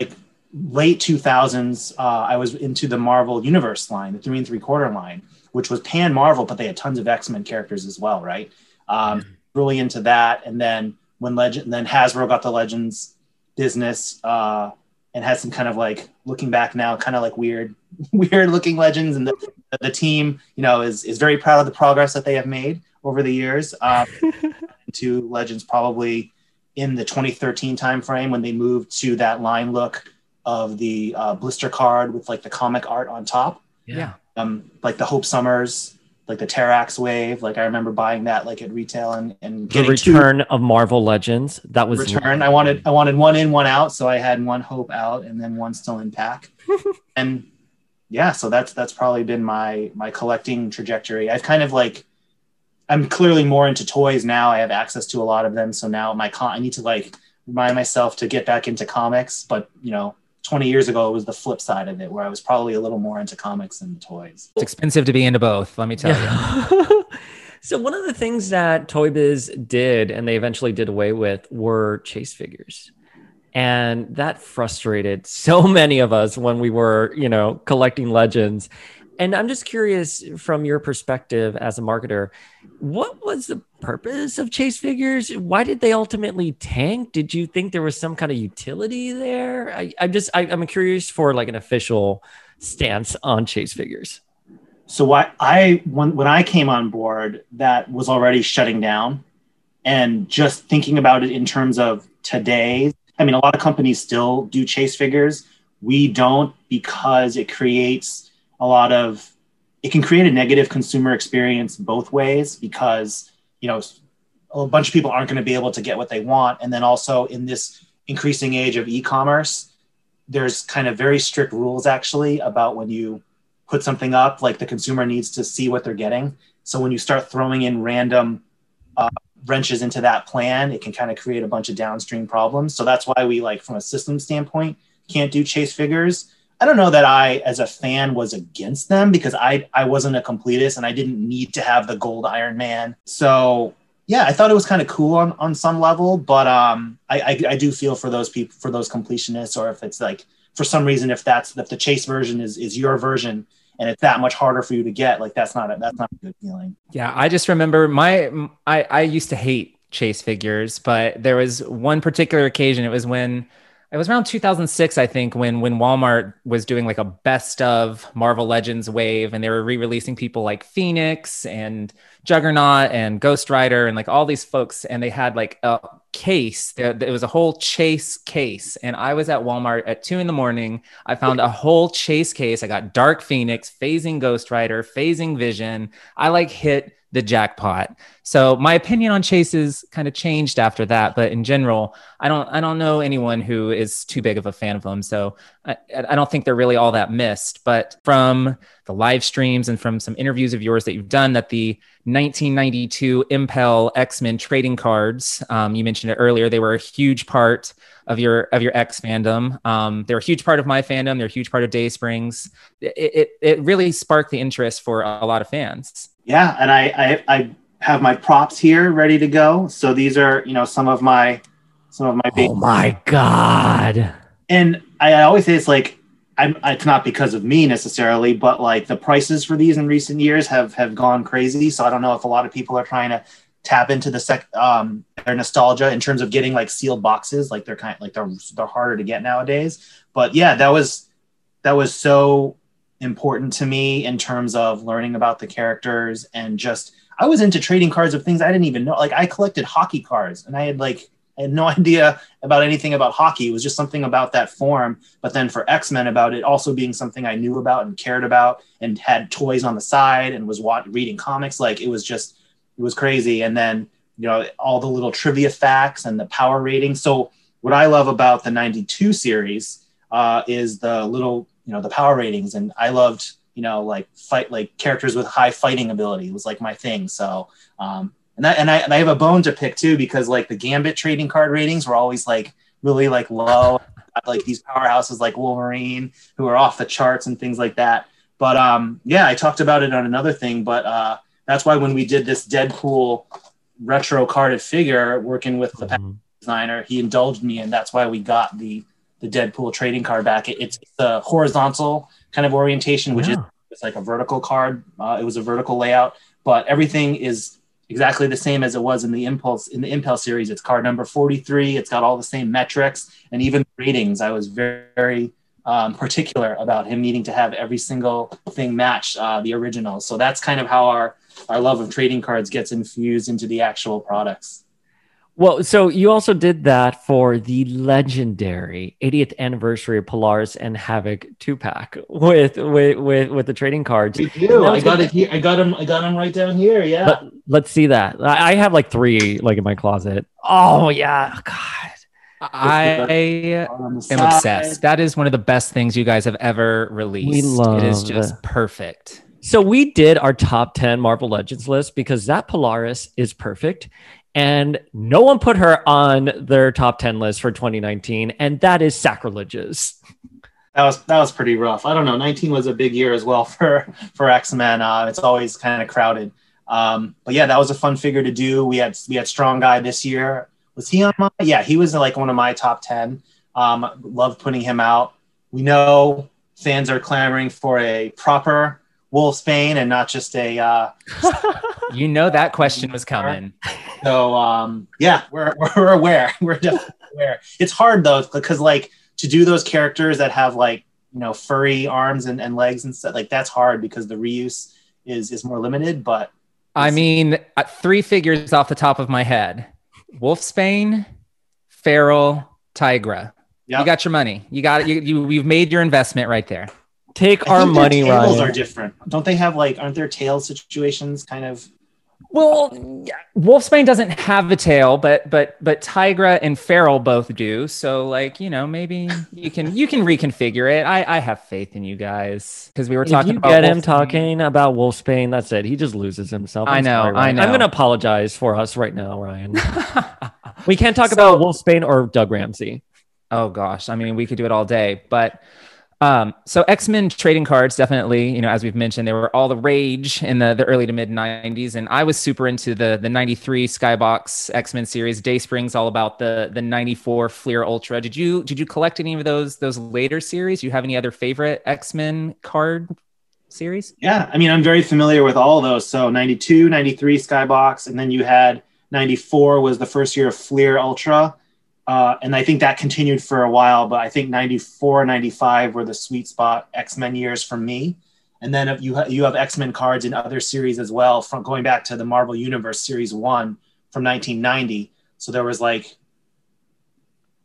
like late 2000s. I was into the Marvel Universe line, the 3 3/4 line, which was pan Marvel, but they had tons of X-Men characters as well, right? Really into that. And then then Hasbro got the Legends business and had some kind of like, looking back now, kind of like weird looking Legends. And the team, is very proud of the progress that they have made over the years. To Legends probably in the 2013 timeframe when they moved to that line look of the blister card with like the comic art on top. Yeah. Like the Hope Summers, like the Terax wave. Like I remember buying that like at retail and getting the return of Marvel Legends. That was return. I wanted one in, one out. So I had one Hope out and then one still in pack. And yeah, so that's probably been my collecting trajectory. I've kind of like, I'm clearly more into toys now. I have access to a lot of them. So now I need to like remind myself to get back into comics, but 20 years ago, it was the flip side of it, where I was probably a little more into comics than toys. It's expensive to be into both, let me tell you. So one of the things that Toy Biz did, and they eventually did away with, were chase figures. And that frustrated so many of us when we were, collecting Legends. And I'm just curious, from your perspective as a marketer, what was the purpose of chase figures? Why did they ultimately tank? Did you think there was some kind of utility there? I'm curious for like an official stance on chase figures. So when I came on board, that was already shutting down. And just thinking about it in terms of today, I mean, a lot of companies still do chase figures. We don't, because it creates a lot of, it can create a negative consumer experience both ways, because, you know, a bunch of people aren't going to be able to get what they want. And then also in this increasing age of e-commerce, there's kind of very strict rules actually about when you put something up, like the consumer needs to see what they're getting. So when you start throwing in random wrenches into that plan, it can kind of create a bunch of downstream problems. So that's why we, like, from a system standpoint, can't do chase figures. I don't know that I, as a fan, was against them, because I wasn't a completist and I didn't need to have the gold Iron Man. So yeah, I thought it was kind of cool on some level, but I do feel for those people, for those completionists, or if it's like, for some reason, if the chase version is your version and it's that much harder for you to get, like, that's not a good feeling. Yeah. I just remember I used to hate chase figures, but there was one particular occasion. It was around 2006, I think, when Walmart was doing like a best of Marvel Legends wave, and they were re-releasing people like Phoenix and Juggernaut and Ghost Rider and like all these folks. And they had like a case. It was a whole chase case. And I was at Walmart at 2 a.m. I found a whole chase case. I got Dark Phoenix, Phasing Ghost Rider, Phasing Vision. I like hit the jackpot. So my opinion on chases kind of changed after that, but in general, I don't know anyone who is too big of a fan of them. So I don't think they're really all that missed, but from the live streams and from some interviews of yours that you've done, that the 1992 Impel X-Men trading cards, you mentioned it earlier, they were a huge part of your X fandom. They're a huge part of my fandom. They're a huge part of Day Springs. It really sparked the interest for a lot of fans. Yeah, and I have my props here ready to go. So these are, you know, some of my big. Oh my God! And I always say it's like, it's not because of me necessarily, but like the prices for these in recent years have gone crazy. So I don't know if a lot of people are trying to tap into the their nostalgia in terms of getting like sealed boxes, like they're harder to get nowadays. But yeah, that was so important to me in terms of learning about the characters, and just I was into trading cards of things I didn't even know. Like, I collected hockey cards and I had no idea about anything about hockey. It was just something about that form. But then for X-Men, about it also being something I knew about and cared about and had toys on the side and was reading comics. Like, it was crazy. And then, you know, all the little trivia facts and the power rating. So what I love about the 92 series is the little, you know, the power ratings. And I loved, you know, like characters with high fighting ability. It was like my thing. So, and I have a bone to pick too, because like the Gambit trading card ratings were always like really like low, like these powerhouses like Wolverine who are off the charts and things like that. But yeah, I talked about it on another thing, but that's why when we did this Deadpool retro carded figure, working with the designer, he indulged me. And that's why we got the Deadpool trading card back. It's the horizontal kind of orientation, which is it's like a vertical card. It was a vertical layout, but everything is exactly the same as it was in the Impel series. It's card number 43. It's got all the same metrics and even ratings. I was very particular about him needing to have every single thing match the original. So that's kind of how our love of trading cards gets infused into the actual products. Well, so you also did that for the legendary 80th anniversary of Polaris and Havoc 2-pack with the trading cards. We do. I got it here. I got them right down here. Yeah. Let's see that. I have like 3 like in my closet. Oh yeah. God. I am obsessed. That is one of the best things you guys have ever released. We love it. It is just perfect. So we did our top 10 Marvel Legends list because that Polaris is perfect. And no one put her on their top 10 list for 2019. And that is sacrilegious. That was pretty rough. I don't know. 19 was a big year as well for X-Men. It's always kind of crowded. But yeah, that was a fun figure to do. We had Strong Guy this year. Was he on my? Yeah, he was like one of my top 10. Loved putting him out. We know fans are clamoring for a proper Wolfsbane and not just a... you know that question was coming. So yeah, we're aware. We're definitely aware. It's hard though, because like to do those characters that have like, you know, furry arms and legs and stuff, like that's hard because the reuse is more limited. But I mean, 3 figures off the top of my head: Wolfsbane, Feral, Tigra. Yep. You got your money. You got it. You've made your investment right there. Take our money, Ryan. Tails are different. Don't they have like, aren't there tail situations kind of? Well, yeah. Wolfsbane doesn't have a tail, but Tigra and Feral both do. So like, you know, maybe you can reconfigure it. I have faith in you guys because we were talking about Wolfsbane. If you get him talking about Wolfsbane, that's it. He just loses himself. I know. I'm going to apologize for us right now, Ryan. We can't talk about Wolfsbane or Doug Ramsey. Oh gosh. I mean, we could do it all day, but so X-Men trading cards, definitely, you know, as we've mentioned, they were all the rage in the early to mid 90s. And I was super into the 93 Skybox X-Men series. Dayspring's all about the 94 Fleer Ultra. Did you collect any of those later series? Do you have any other favorite X-Men card series? Yeah. I mean, I'm very familiar with all of those. So 92, 93 Skybox. And then you had 94 was the first year of Fleer Ultra. And I think that continued for a while, but I think 94, 95 were the sweet spot X-Men years for me. And then if you have X-Men cards in other series as well, from going back to the Marvel Universe Series 1 from 1990. So there was like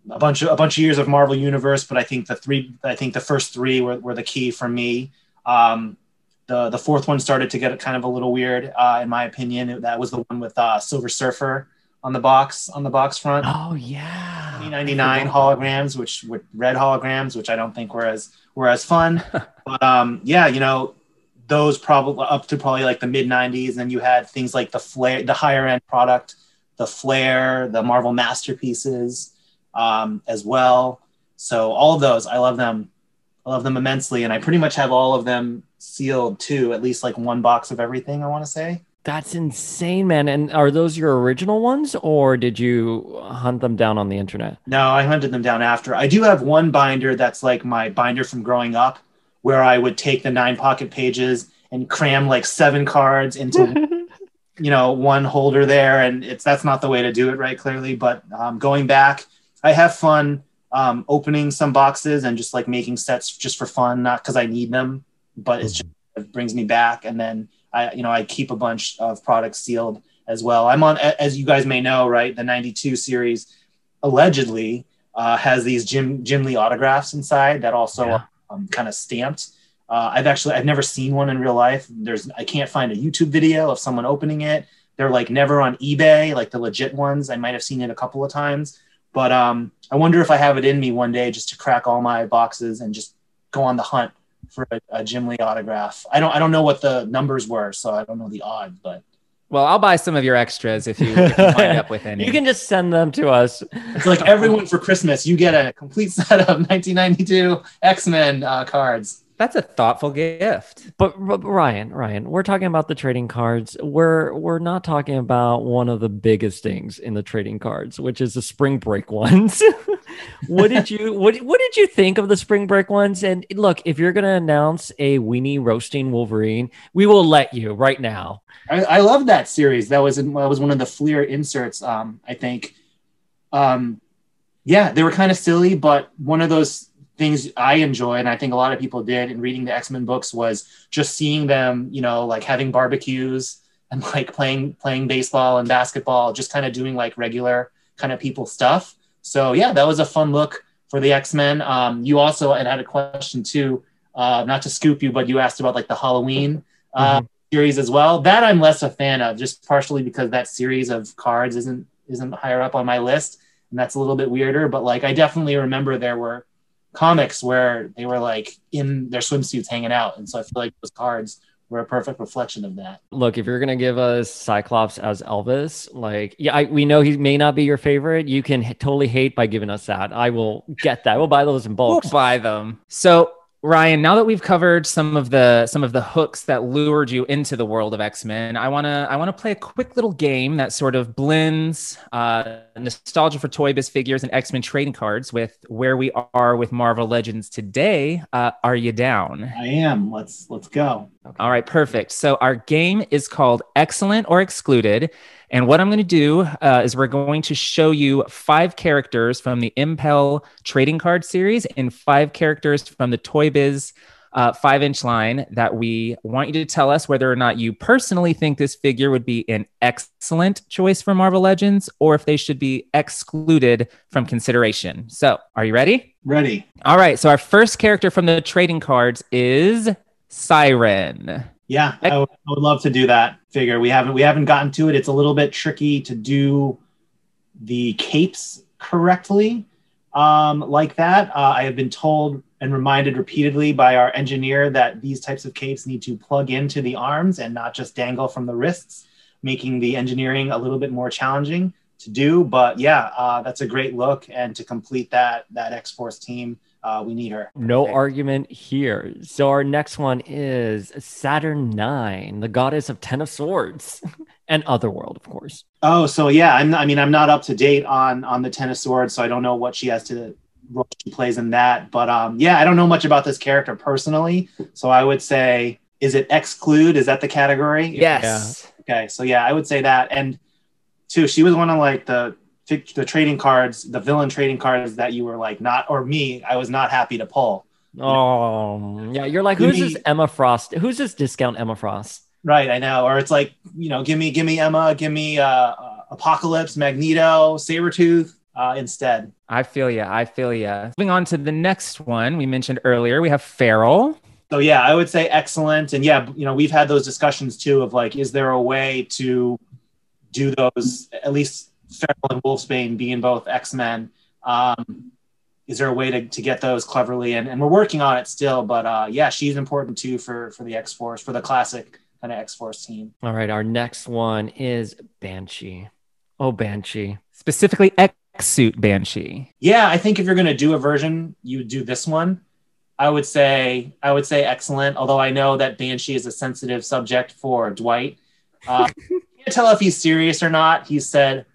a bunch of years of Marvel Universe, but I think the first three were the key for me. The fourth one started to get kind of a little weird, in my opinion. That was the one with Silver Surfer on the box front. Oh yeah. 99 holograms, which red holograms, which I don't think were as fun. But yeah, you know, those probably up to probably like the mid 90s. And then you had things like the Flair, the higher end product, the Flair, the Marvel Masterpieces as well. So all of those, I love them immensely. And I pretty much have all of them sealed too, at least like one box of everything, I want to say. That's insane, man. And are those your original ones or did you hunt them down on the internet? No, I hunted them down after. I do have one binder that's like my binder from growing up where I would take the 9 pocket pages and cram like 7 cards into, you know, one holder there. And that's not the way to do it, right? Clearly. But going back, I have fun opening some boxes and just like making sets just for fun, not because I need them, but it's just, it brings me back. And then I keep a bunch of products sealed as well. I'm on, as you guys may know, right? The 92 series allegedly has these Jim Lee autographs inside that also are kind of stamped. I've never seen one in real life. I can't find a YouTube video of someone opening it. They're like never on eBay, like the legit ones. I might've seen it a couple of times, but I wonder if I have it in me one day just to crack all my boxes and just go on the hunt for a Jim Lee autograph. I don't know what the numbers were, so I don't know the odds, but well, I'll buy some of your extras if you wind up with any. You can just send them to us. It's like everyone for Christmas, you get a complete set of 1992 X-Men cards. That's a thoughtful gift. But Ryan, we're talking about the trading cards. We're not talking about one of the biggest things in the trading cards, which is the spring break ones. What did you think of the spring break ones? And look, if you're gonna announce a weenie roasting Wolverine, we will let you right now. I love that series. That was one of the Fleer inserts. I think, yeah, they were kind of silly, but one of those things I enjoy, and I think a lot of people did in reading the X-Men books, was just seeing them, you know, like having barbecues and like playing baseball and basketball, just kind of doing like regular kind of people stuff. So yeah, that was a fun look for the X-Men. You also had a question too, not to scoop you, but you asked about like the Halloween series as well. That I'm less a fan of, just partially because that series of cards isn't higher up on my list, and that's a little bit weirder. But like, I definitely remember there were comics where they were like in their swimsuits hanging out, and so I feel like those cards were a perfect reflection of that. Look, if you're gonna give us Cyclops as Elvis, like, yeah, we know he may not be your favorite. You can totally hate by giving us that. I will get that. We'll buy those in bulk. We'll buy them. So Ryan, now that we've covered some of the hooks that lured you into the world of X-Men, I wanna play a quick little game that sort of blends nostalgia for Toy Biz figures and X-Men trading cards with where we are with Marvel Legends today. Are you down? I am. Let's go. Okay. All right, perfect. So our game is called Excellent or Excluded. And what I'm going to do is we're going to show you 5 characters from the Impel trading card series and 5 characters from the Toy Biz 5-inch line that we want you to tell us whether or not you personally think this figure would be an excellent choice for Marvel Legends or if they should be excluded from consideration. So are you ready? Ready. All right. So our first character from the trading cards is Siren. Yeah, I would love to do that figure. We haven't gotten to it. It's a little bit tricky to do the capes correctly like that. I have been told and reminded repeatedly by our engineer that these types of capes need to plug into the arms and not just dangle from the wrists, making the engineering a little bit more challenging to do. But yeah, that's a great look. And to complete that X-Force team, we need her. No argument here. So our next one is Saturn IX, the goddess of Ten of Swords and Otherworld, of course. Oh, so yeah, I'm not up to date on the Ten of Swords, so I don't know what she has to role she plays in that. But yeah, I don't know much about this character personally, so I would say, is it exclude? Is that the category? Yes. Yeah. Okay, so yeah, I would say that. And too, she was one of like the trading cards, the villain trading cards that you were like not, or me, I was not happy to pull. Oh, know? Yeah. You're like, who's this Emma Frost? Who's this discount Emma Frost? Right. I know. Or it's like, give me Emma, give me Apocalypse, Magneto, Sabretooth instead. I feel ya. Moving on to the next one we mentioned earlier, we have Feral. So yeah, I would say excellent. And yeah, we've had those discussions too of like, is there a way to do those, at least Feral and Wolfsbane being both X-Men. Is there a way to get those cleverly? And we're working on it still, but yeah, she's important too for the X-Force, for the classic kind of X-Force team. All right, our next one is Banshee. Oh, Banshee. Specifically X-Suit Banshee. Yeah, I think if you're going to do a version, you do this one. I would say excellent, although I know that Banshee is a sensitive subject for Dwight. You can't tell if he's serious or not. He said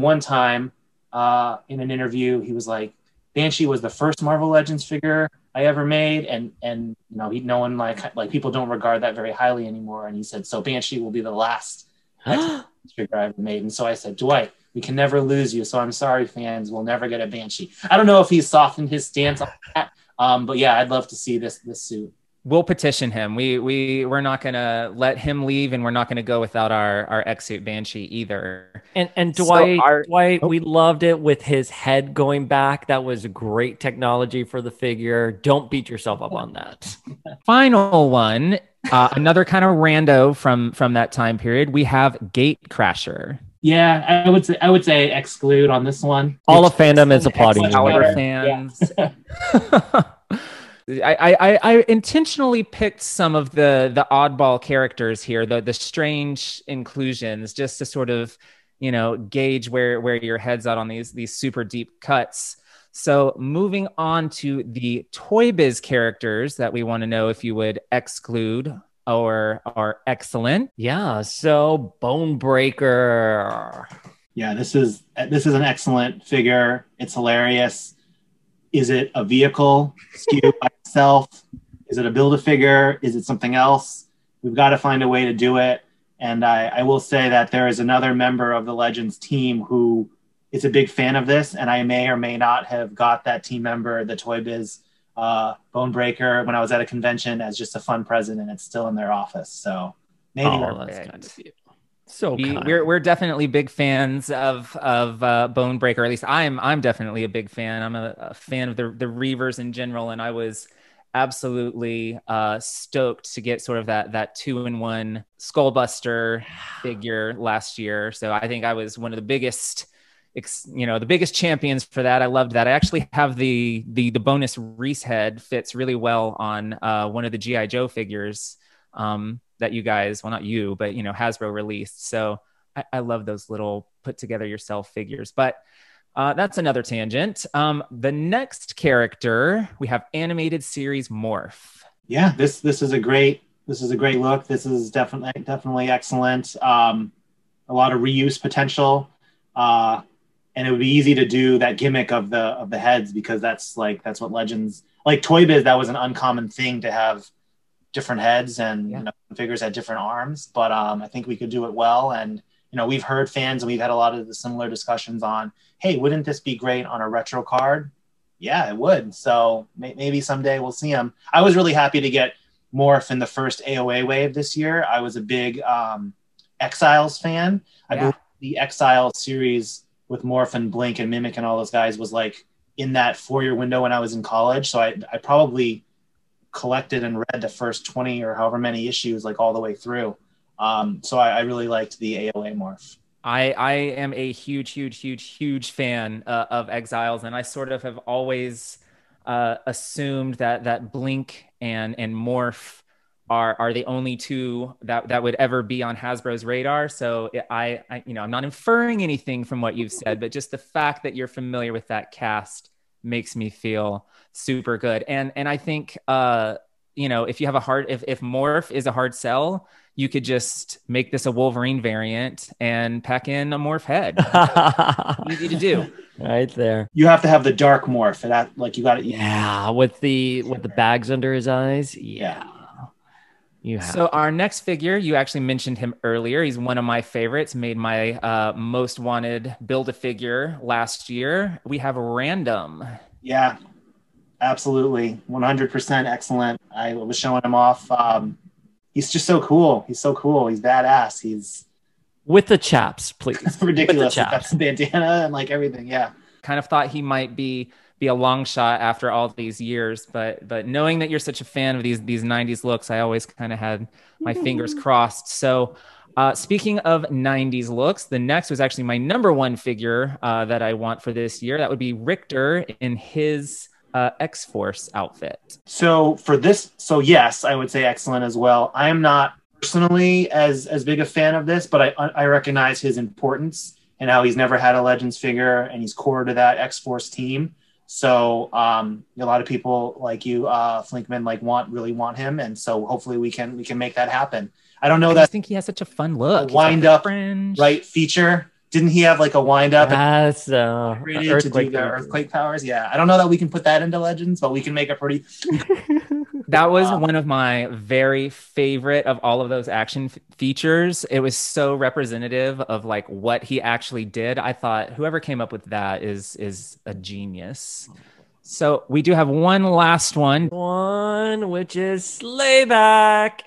one time in an interview, he was like, Banshee was the first Marvel Legends figure I ever made. And no one like people don't regard that very highly anymore. And he said, so Banshee will be the last figure I ever made. And so I said, Dwight, we can never lose you. So I'm sorry, fans, we'll never get a Banshee. I don't know if he's softened his stance on that. But yeah, I'd love to see this suit. We'll petition him. We're not going to let him leave, and we're not going to go without our X-Suit Banshee either. And Dwight, we loved it with his head going back. That was great technology for the figure. Don't beat yourself up on that. Final one, another kind of rando from that time period. We have Gatecrasher. Yeah, I would say exclude on this one. All of fandom is applauding you. All of fans. Yeah. I intentionally picked some of the oddball characters here, the strange inclusions, just to sort of, gauge where your head's at on these super deep cuts. So moving on to the Toy Biz characters that we want to know if you would exclude or are excellent. Yeah, so Bonebreaker. Yeah, this is an excellent figure. It's hilarious. Is it a vehicle SKU by itself? Is it a Build-A-Figure? Is it something else? We've got to find a way to do it. And I will say that there is another member of the Legends team who is a big fan of this, and I may or may not have got that team member, the Toy Biz Bonebreaker, when I was at a convention as just a fun present, and it's still in their office. So maybe that's kind of cute. So we're definitely big fans of Bonebreaker. At least I'm definitely a big fan. I'm a fan of the Reavers in general, and I was absolutely stoked to get sort of that 2-in-1 Skullbuster figure last year. So I think I was one of the biggest, the biggest champions for that. I loved that. I actually have the bonus Reese head fits really well on one of the G.I. Joe figures. That you guys, well, not you, but, Hasbro released. So I love those little put together yourself figures, but that's another tangent. The next character, we have animated series Morph. Yeah, this is a great look. This is definitely excellent. A lot of reuse potential. And it would be easy to do that gimmick of the heads, because that's what Legends, like Toy Biz, that was an uncommon thing to have different heads and figures had different arms, but I think we could do it well. And we've heard fans, and we've had a lot of the similar discussions on, hey, wouldn't this be great on a retro card? yeah, it would. So maybe someday we'll see him. I was really happy to get Morph in the first AOA wave this year. I was a big Exiles fan. Yeah. I believe the Exiles series with Morph and Blink and Mimic and all those guys was like in that 4-year window when I was in college. So I probably collected and read the first 20 or however many issues like all the way through. So I really liked the AOA Morph. I am a huge fan of Exiles, and I sort of have always assumed that Blink and Morph are the only two that would ever be on Hasbro's radar. So I you know, I'm not inferring anything from what you've said, but just the fact that you're familiar with that cast makes me feel super good. And I think you know, if you have a hard, if Morph is a hard sell, you could just make this a Wolverine variant and pack in a Morph head. Easy to do. Right there. You have to have the dark Morph, and that, like, you got it. Yeah, with the bags under his eyes. Yeah. You have so to. Our next figure, you actually mentioned him earlier. He's one of my favorites, made my most wanted Build-A-Figure last year. We have Random. Yeah, absolutely. 100% excellent. I was showing him off. He's just so cool. He's so cool. He's badass. He's with the chaps, please. It's ridiculous. He's got the bandana and like everything. Yeah. Kind of thought he might be a long shot after all these years, but knowing that you're such a fan of these 90s looks, I always kind of had my fingers crossed. So speaking of 90s looks, the next was actually my number one figure that I want for this year. That would be Richter in his X-Force outfit. So for this, yes, I would say excellent as well. I am not personally as big a fan of this, but I recognize his importance and how he's never had a Legends figure and he's core to that X-Force team. So a lot of people like you, Flinkman, like really want him, and so hopefully we can make that happen. I don't know, that I think he has such a fun look. Wind up, right? Feature. Didn't he have like a wind up? Yes, earthquake powers. Yeah, I don't know that we can put that into Legends, but we can make a pretty. That was one of my very favorite of all of those action features. It was so representative of like what he actually did. I thought whoever came up with that is a genius. So we do have one last one, which is Slayback.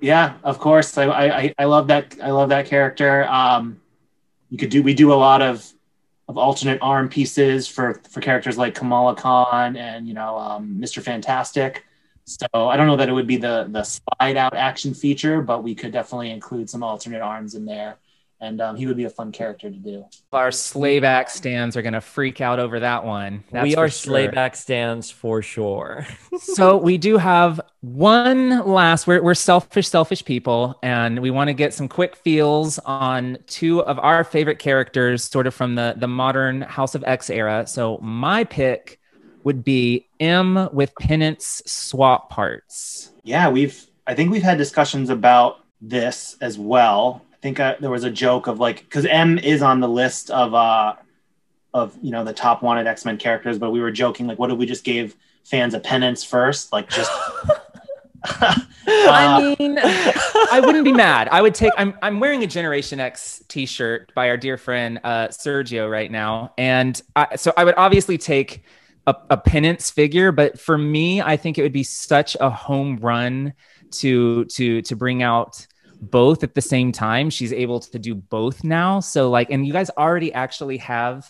Yeah, of course. I love that. I love that character. We do a lot of alternate arm pieces for characters like Kamala Khan and, you know, Mr. Fantastic. So I don't know that it would be the slide out action feature, but we could definitely include some alternate arms in there. And he would be a fun character to do. Our Slayback stands are going to freak out over that one. We are sure. Slayback stands for sure. So we do have one last, we're selfish people, and we want to get some quick feels on two of our favorite characters sort of from the modern House of X era. So my pick would be M with Penance swap parts. Yeah, I think we've had discussions about this as well. I think there was a joke of like, because M is on the list of you know, the top wanted X-Men characters, but we were joking like, what if we just gave fans a penance first, like just. I mean, I wouldn't be mad. I'm wearing a Generation X T-shirt by our dear friend Sergio right now, and so I would obviously take a penance figure, but for me, I think it would be such a home run to bring out both at the same time. She's able to do both now. So like, and you guys already actually have,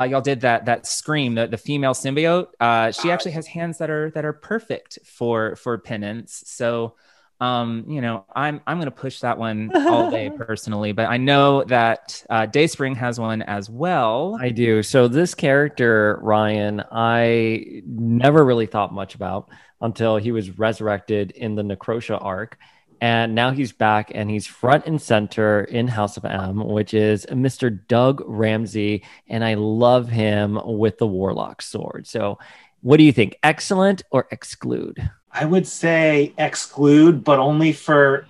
y'all did that Scream, the female symbiote. She actually has hands that are perfect for penance. So, you know, I'm going to push that one all day personally, but I know that Dayspring has one as well. I do. So this character, Ryan, I never really thought much about until he was resurrected in the Necrotia arc. And now he's back and he's front and center in House of M, which is Mr. Doug Ramsey. And I love him with the Warlock sword. So what do you think? Excellent or exclude? I would say exclude, but only for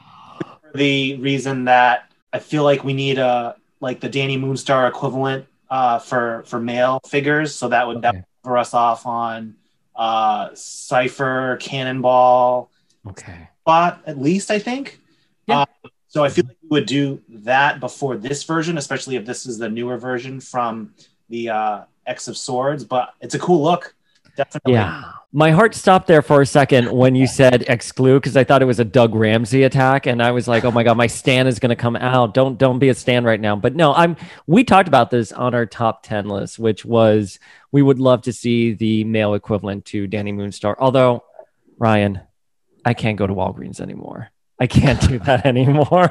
the reason that I feel like we need like the Danny Moonstar equivalent for male figures. So that would cover us off on Cypher, Cannonball. Okay. At least I think. Yeah. So I feel like we would do that before this version, especially if this is the newer version from the X of Swords, but it's a cool look. Definitely. Yeah. My heart stopped there for a second when you said exclude, because I thought it was a Doug Ramsey attack. And I was like, oh my God, my Stan is going to come out. Don't be a Stan right now. But no, we talked about this on our top 10 list, which was, we would love to see the male equivalent to Danny Moonstar. Although, Ryan, I can't go to Walgreens anymore. I can't do that anymore.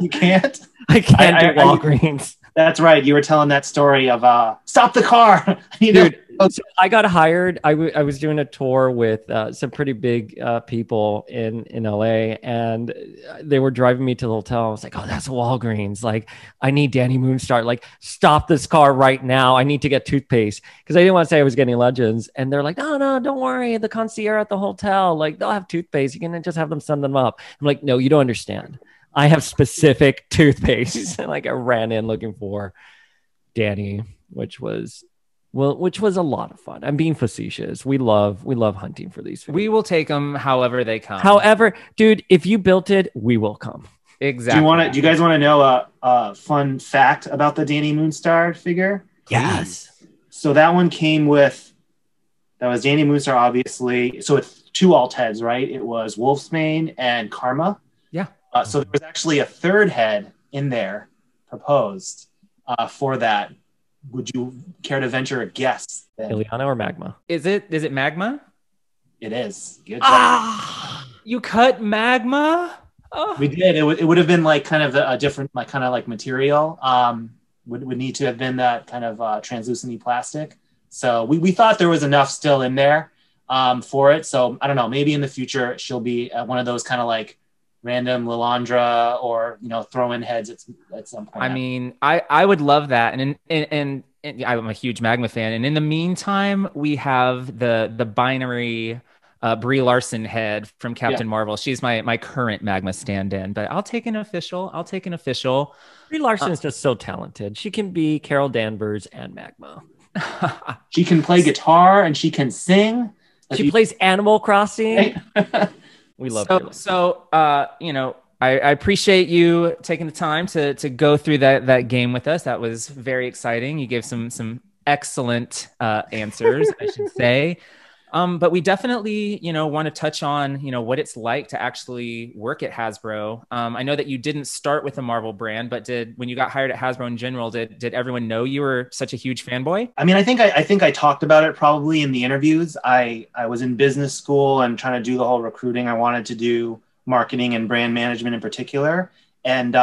You can't? I can't do Walgreens. That's right. You were telling that story of stop the car. You know? Dude, so I got hired. I was doing a tour with some pretty big people in LA, and they were driving me to the hotel. I was like, oh, that's Walgreens. Like, I need Danny Moonstar. Like, stop this car right now. I need to get toothpaste, because I didn't want to say I was getting Legends. And they're like, no, don't worry. The concierge at the hotel, like, they'll have toothpaste. You can just have them send them up. I'm like, no, you don't understand. I have specific toothpaste. Like, I ran in looking for Danny, which was a lot of fun. I'm being facetious. We love hunting for these things. We will take them however they come. However, dude, if you built it, we will come. Exactly. Do you guys want to know a fun fact about the Danny Moonstar figure? Yes. Please. So that one came with, that was Danny Moonstar, obviously. So it's two alt heads, right? It was Wolfsbane and Karma. Yeah. So there was actually a third head in there proposed for that. Would you care to venture a guess? Ileana or Magma? Is it Magma? It is. Good job. Ah, you cut Magma? Oh. We did. It would have been like kind of a different, like kind of like material. Would need to have been that kind of translucent plastic. So we thought there was enough still in there for it. So I don't know. Maybe in the future she'll be one of those kind of like random Lilandra, or throw in heads at some point. I mean, I would love that, and I'm a huge Magma fan. And in the meantime, we have the binary Brie Larson head from Captain Marvel. She's my current Magma stand-in, but I'll take an official. Brie Larson is just so talented. She can be Carol Danvers and Magma. She can play guitar and she can sing. She plays Animal Crossing. We love it. So, I appreciate you taking the time to go through that game with us. That was very exciting. You gave some excellent answers, I should say. But we definitely, want to touch on, what it's like to actually work at Hasbro. I know that you didn't start with a Marvel brand, but when you got hired at Hasbro in general, did everyone know you were such a huge fanboy? I mean, I think I talked about it probably in the interviews. I was in business school and trying to do the whole recruiting. I wanted to do marketing and brand management in particular. And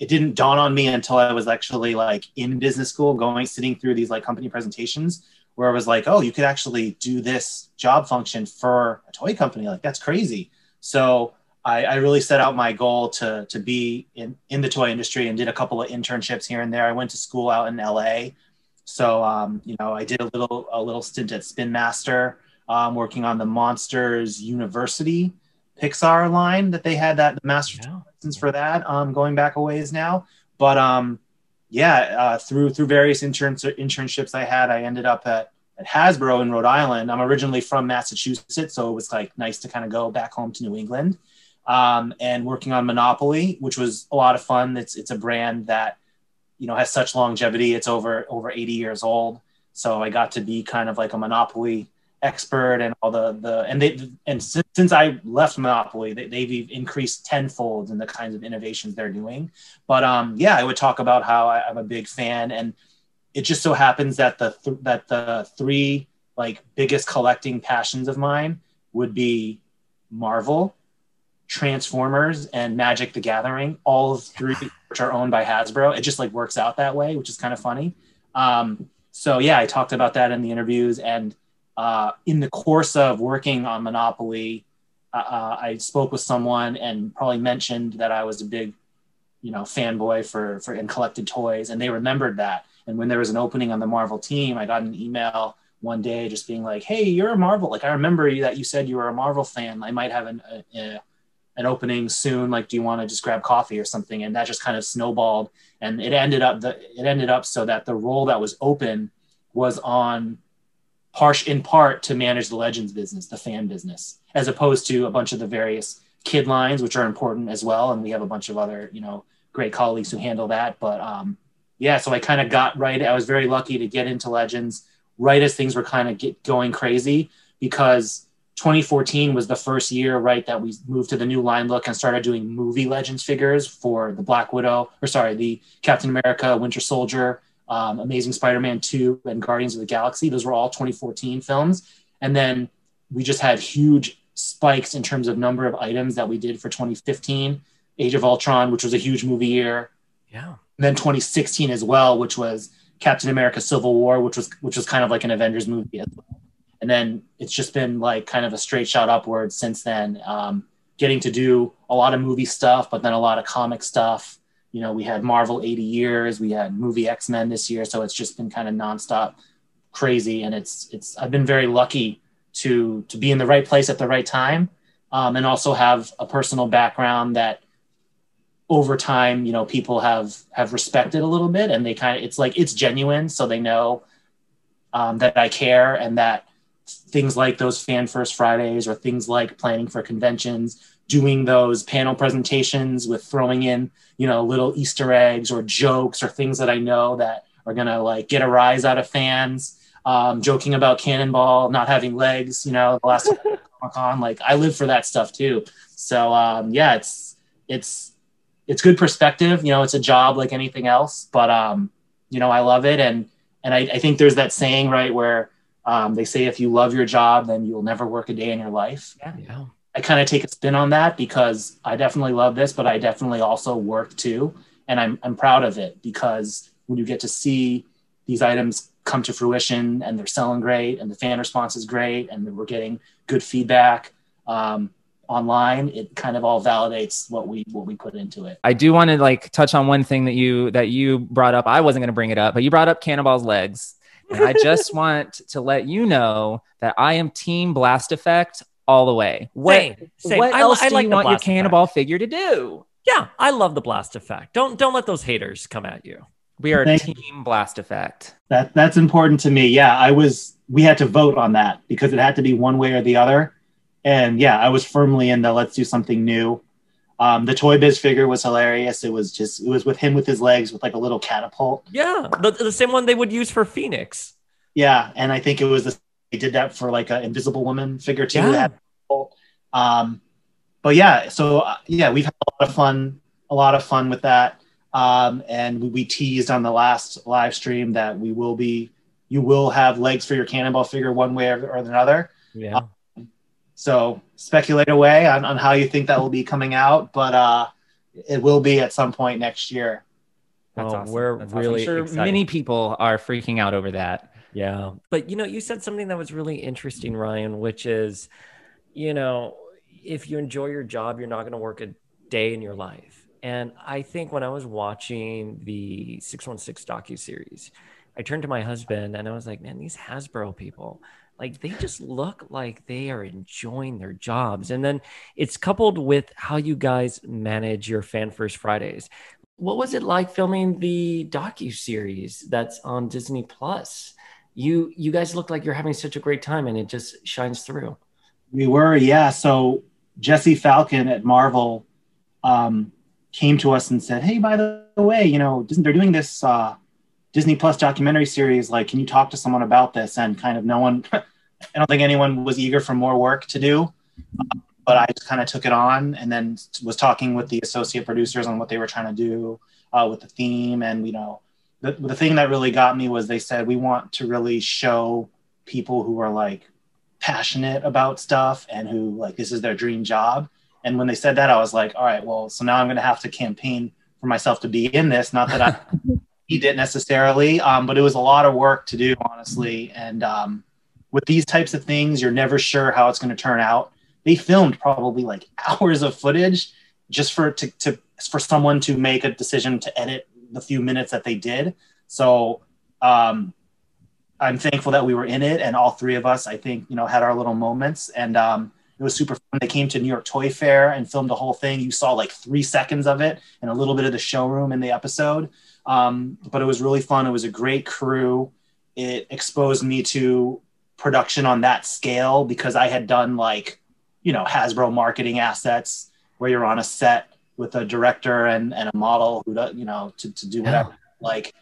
it didn't dawn on me until I was actually like in business school sitting through these like company presentations, where I was like, oh, you could actually do this job function for a toy company. Like, that's crazy. So I really set out my goal to be in the toy industry, and did a couple of internships here and there. I went to school out in LA. So, I did a little stint at Spin Master, working on the Monsters University Pixar line that they had, that the master license for that, going back a ways now. But, through various internships I had, I ended up at Hasbro in Rhode Island. I'm originally from Massachusetts, so it was like nice to kind of go back home to New England, and working on Monopoly, which was a lot of fun. It's a brand that, has such longevity. It's over 80 years old. So I got to be kind of like a Monopoly expert, and all since I left Monopoly, they've increased tenfold in the kinds of innovations they're doing. But I would talk about how I'm a big fan, and it just so happens that the three like biggest collecting passions of mine would be Marvel, Transformers, and Magic the Gathering, all of three which are owned by Hasbro. It just like works out that way, which is kind of funny. I talked about that in the interviews, and in the course of working on Monopoly, I spoke with someone and probably mentioned that I was a big, fanboy for and collected toys, and they remembered that. And when there was an opening on the Marvel team, I got an email one day just being like, "Hey, you're a Marvel. Like, I remember that you said you were a Marvel fan. I might have an opening soon. Like, do you want to just grab coffee or something?" And that just kind of snowballed, and it ended up so that the role that was open was in part to manage the Legends business, the fan business, as opposed to a bunch of the various kid lines, which are important as well. And we have a bunch of other, great colleagues who handle that. But yeah, so I kind of got right. I was very lucky to get into Legends right as things were kind of going crazy, because 2014 was the first year, right, that we moved to the new line look and started doing movie Legends figures for the Black Widow, or sorry, the Captain America, Winter Soldier, Amazing Spider-Man 2, and Guardians of the Galaxy. Those were all 2014 films. And then we just had huge spikes in terms of number of items that we did for 2015, Age of Ultron, which was a huge movie year. Yeah. And then 2016 as well, which was Captain America Civil War, which was kind of like an Avengers movie as well. And then it's just been like kind of a straight shot upwards since then, getting to do a lot of movie stuff, but then a lot of comic stuff. You know, we had Marvel 80 years, we had movie X-Men this year. So it's just been kind of nonstop crazy. And I've been very lucky to be in the right place at the right time, and also have a personal background that over time, you know, people have respected a little bit, and they kind of, it's like, it's genuine. So they know that I care, and that things like those Fan First Fridays, or things like planning for conventions, doing those panel presentations with throwing in, you know, little Easter eggs or jokes or things that I know that are going to like get a rise out of fans, joking about Cannonball not having legs, you know, the last time I was at Comic-Con, like I live for that stuff too. So yeah, it's good perspective, you know, it's a job like anything else, but you know, I love it. And I think there's that saying, right, where they say, if you love your job, then you'll never work a day in your life. Yeah. I kind of take a spin on that, because I definitely love this, but I definitely also work too. And I'm proud of it, because when you get to see these items come to fruition, and they're selling great, and the fan response is great, and we're getting good feedback online, it kind of all validates what we put into it. I do want to like touch on one thing that you brought up. I wasn't going to bring it up, but you brought up Cannonball's legs. And I just want to let you know that I am Team Blast Effect all the way. Same. What else do you want your Cannonball figure to do? Yeah, I love the Blast Effect. Don't let those haters come at you. We are Team Blast Effect. That's important to me. Yeah, we had to vote on that, because it had to be one way or the other. And yeah, I was firmly in the let's do something new. The Toy Biz figure was hilarious. It was with him with his legs with like a little catapult. Yeah, the same one they would use for Phoenix. Yeah, and I think it was they did that for like an Invisible Woman figure too. Yeah. But yeah, so yeah, we've had a lot of fun with that. And we teased on the last live stream that you will have legs for your Cannonball figure one way or another. Yeah. So speculate away on how you think that will be coming out, but it will be at some point next year. That's awesome. That's really excited. Many people are freaking out over that. Yeah. But, you know, you said something that was really interesting, Ryan, which is, you know, if you enjoy your job, you're not going to work a day in your life. And I think when I was watching the 616 docuseries, I turned to my husband and I was like, man, these Hasbro people, like they just look like they are enjoying their jobs. And then it's coupled with how you guys manage your Fan First Fridays. What was it like filming the docuseries that's on Disney+? You guys look like you're having such a great time, and it just shines through. We were, yeah. So Jesse Falcon at Marvel came to us and said, hey, by the way, you know, they're doing this Disney+ documentary series, like, can you talk to someone about this? And kind of no one, I don't think anyone was eager for more work to do, but I just kind of took it on, and then was talking with the associate producers on what they were trying to do with the theme. And, you know, the thing that really got me was they said, we want to really show people who are like passionate about stuff and who like, this is their dream job. And when they said that, I was like, all right, well, so now I'm going to have to campaign for myself to be in this. Not that I need it necessarily, but it was a lot of work to do, honestly. And with these types of things, you're never sure how it's going to turn out. They filmed probably like hours of footage just for someone to make a decision to edit the few minutes that they did. So I'm thankful that we were in it, and all three of us, I think, you know, had our little moments, and it was super fun. They came to New York Toy Fair and filmed the whole thing. You saw like 3 seconds of it and a little bit of the showroom in the episode. But it was really fun. It was a great crew. It exposed me to production on that scale, because I had done like, you know, Hasbro marketing assets where you're on a set with a director and a model who, you know, to do whatever. Like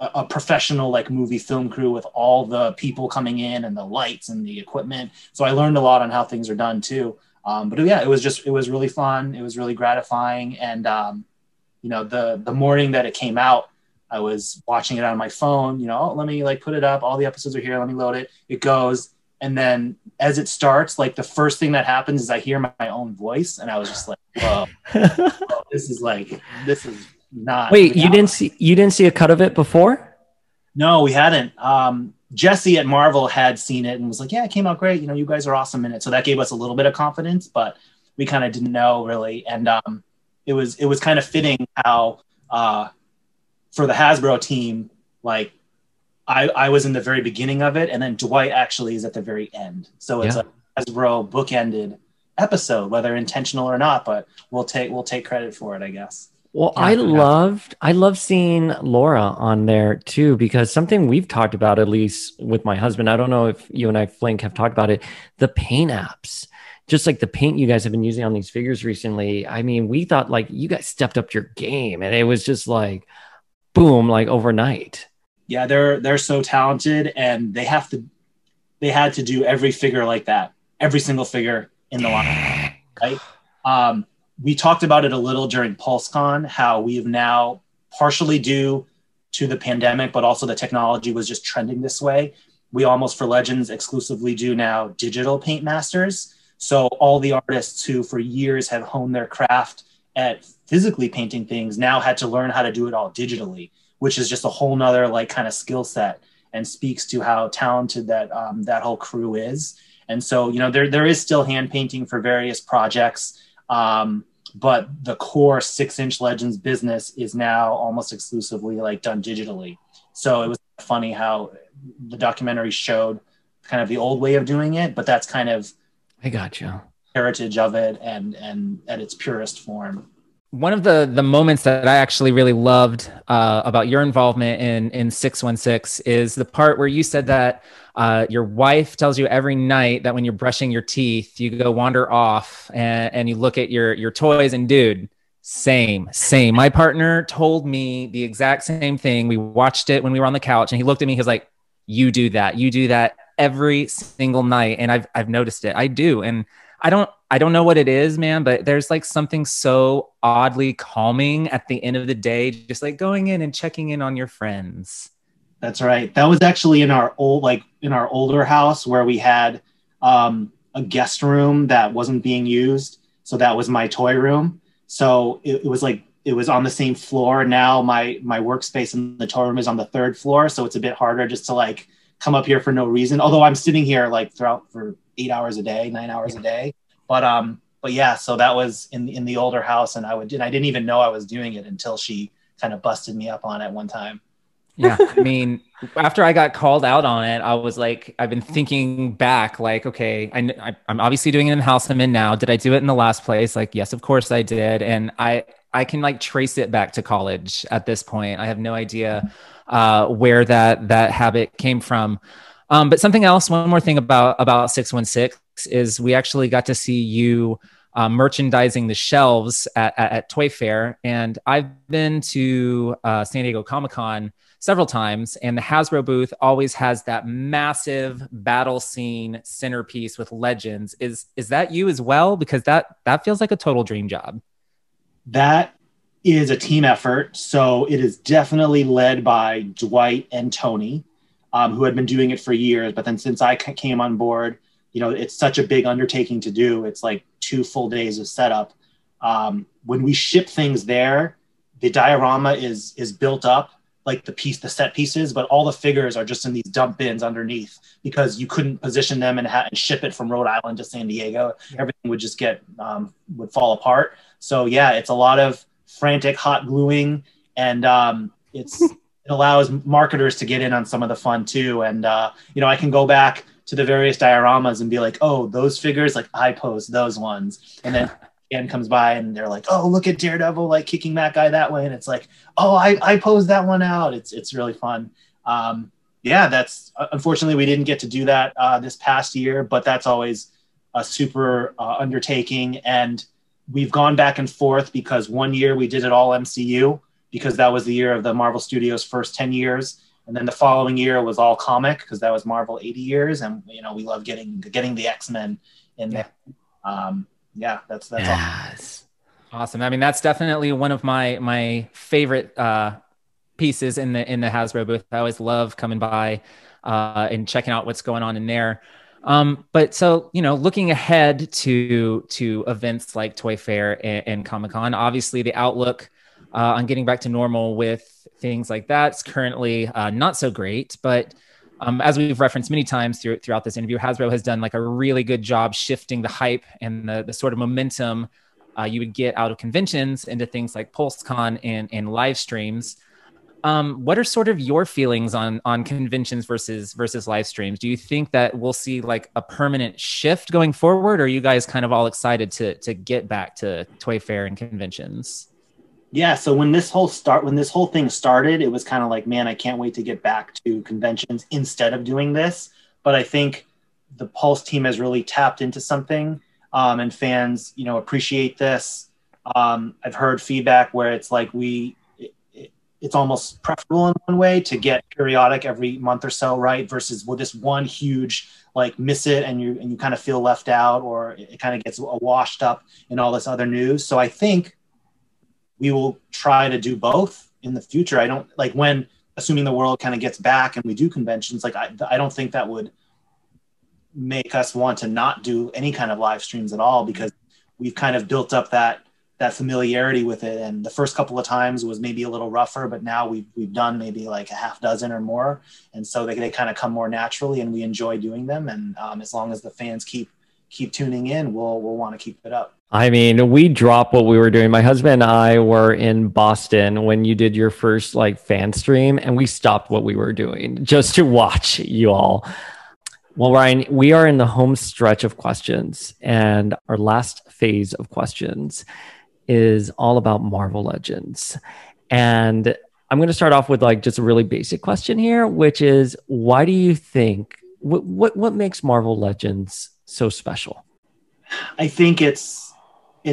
a professional like movie film crew with all the people coming in and the lights and the equipment. So I learned a lot on how things are done too. But yeah, it was really fun. It was really gratifying. And, you know, the morning that it came out, I was watching it on my phone, you know, let me like put it up. All the episodes are here. Let me load it. It goes. And then as it starts, like the first thing that happens is I hear my own voice. And I was just like, whoa, whoa, this is not. Wait, reality. you didn't see a cut of it before? No, we hadn't. Jesse at Marvel had seen it and was like, yeah, it came out great. You know, you guys are awesome in it. So that gave us a little bit of confidence, but we kind of didn't know really. And it was kind of fitting how for the Hasbro team, like I was in the very beginning of it. And then Dwight actually is at the very end. So it's a Hasbro bookended episode, whether intentional or not, but we'll take credit for it, I guess. Well, yeah, I loved seeing Laura on there too, because something we've talked about, at least with my husband, I don't know if you and I, Flink, have talked about it, the paint apps, just like the paint you guys have been using on these figures recently. I mean, we thought like you guys stepped up your game and it was just like, boom, like overnight. Yeah. They're so talented and they had to do every figure like that, every single figure in the line. Right. We talked about it a little during PulseCon, how we have now, partially due to the pandemic, but also the technology was just trending this way. We almost for Legends exclusively do now digital paint masters. So all the artists who for years have honed their craft at physically painting things now had to learn how to do it all digitally, which is just a whole nother like kind of skill set and speaks to how talented that whole crew is. And so, you know, there is still hand painting for various projects. But the core 6-inch Legends business is now almost exclusively like done digitally. So it was funny how the documentary showed kind of the old way of doing it, but that's kind of heritage of it and at its purest form. One of the moments that I actually really loved about your involvement in 616 is the part where you said that your wife tells you every night that when you're brushing your teeth, you go wander off and you look at your toys. And dude, same. My partner told me the exact same thing. We watched it when we were on the couch and he looked at me. He was like, you do that every single night. And I've noticed it. I do. And I don't know what it is, man, but there's like something so oddly calming at the end of the day, just like going in and checking in on your friends. That's right. That was actually in our older house where we had a guest room that wasn't being used. So that was my toy room. So it was on the same floor. Now my workspace in the toy room is on the third floor. So it's a bit harder just to like come up here for no reason. Although I'm sitting here like throughout for 8 hours a day, 9 hours a day. But yeah, so that was in the older house, and I didn't even know I was doing it until she kind of busted me up on it one time. Yeah. I mean, after I got called out on it, I was like, I've been thinking back like, okay, I'm obviously doing it in the house I'm in now. Did I do it in the last place? Like, yes, of course I did. And I can like trace it back to college at this point. I have no idea where that habit came from. But something else, one more thing about 616 is we actually got to see you merchandising the shelves at Toy Fair. And I've been to San Diego Comic-Con several times, and the Hasbro booth always has that massive battle scene centerpiece with Legends. Is that you as well? Because that feels like a total dream job. That is a team effort. So it is definitely led by Dwight and Tony, who had been doing it for years. But then since I came on board, you know, it's such a big undertaking to do. It's like 2 full days of setup. When we ship things there, the diorama is built up, like the set pieces, but all the figures are just in these dump bins underneath because you couldn't position them and ship it from Rhode Island to San Diego. Everything would just would fall apart. So yeah, it's a lot of frantic hot gluing, and it allows marketers to get in on some of the fun too. And you know, I can go back to the various dioramas and be like, oh, those figures, like I post those ones. And then Dan comes by and they're like, oh, look at Daredevil, like kicking that guy that way. And it's like, oh, I posed that one out. It's really fun. Yeah, that's, unfortunately we didn't get to do that this past year, but that's always a super undertaking. And we've gone back and forth because one year we did it all MCU. because that was the year of the Marvel Studios' first 10 years. And then the following year was all comic because that was Marvel 80 years. And, you know, we love getting the X-Men in there. Yeah, that's yes. Awesome. I mean, that's definitely one of my favorite pieces in the Hasbro booth. I always love coming by and checking out what's going on in there. But so, you know, looking ahead to events like Toy Fair and Comic-Con, obviously the outlook on getting back to normal with things like that's currently not so great, but as we've referenced many times throughout this interview, Hasbro has done like a really good job shifting the hype and the sort of momentum you would get out of conventions into things like PulseCon and live streams. What are sort of your feelings on conventions versus live streams? Do you think that we'll see like a permanent shift going forward, or are you guys kind of all excited to get back to Toy Fair and conventions? Yeah. So when this whole thing started, it was kind of like, man, I can't wait to get back to conventions instead of doing this. But I think the Pulse team has really tapped into something, and fans, you know, appreciate this. I've heard feedback where it's like it's almost preferable in one way to get periodic every month or so, right? Versus this one huge, like, miss it and you kind of feel left out, or it kind of gets washed up in all this other news. So I think we will try to do both in the future. I don't like when, assuming the world kind of gets back and we do conventions, like I don't think that would make us want to not do any kind of live streams at all, because we've kind of built up that familiarity with it. And the first couple of times was maybe a little rougher, but now we've done maybe like a half dozen or more. And so they kind of come more naturally, and we enjoy doing them. And as long as the fans keep tuning in, we'll want to keep it up. I mean, we dropped what we were doing. My husband and I were in Boston when you did your first like fan stream, and we stopped what we were doing just to watch you all. Well, Ryan, we are in the home stretch of questions, and our last phase of questions is all about Marvel Legends. And I'm going to start off with like just a really basic question here, which is, why do you think, what makes Marvel Legends so special? I think it's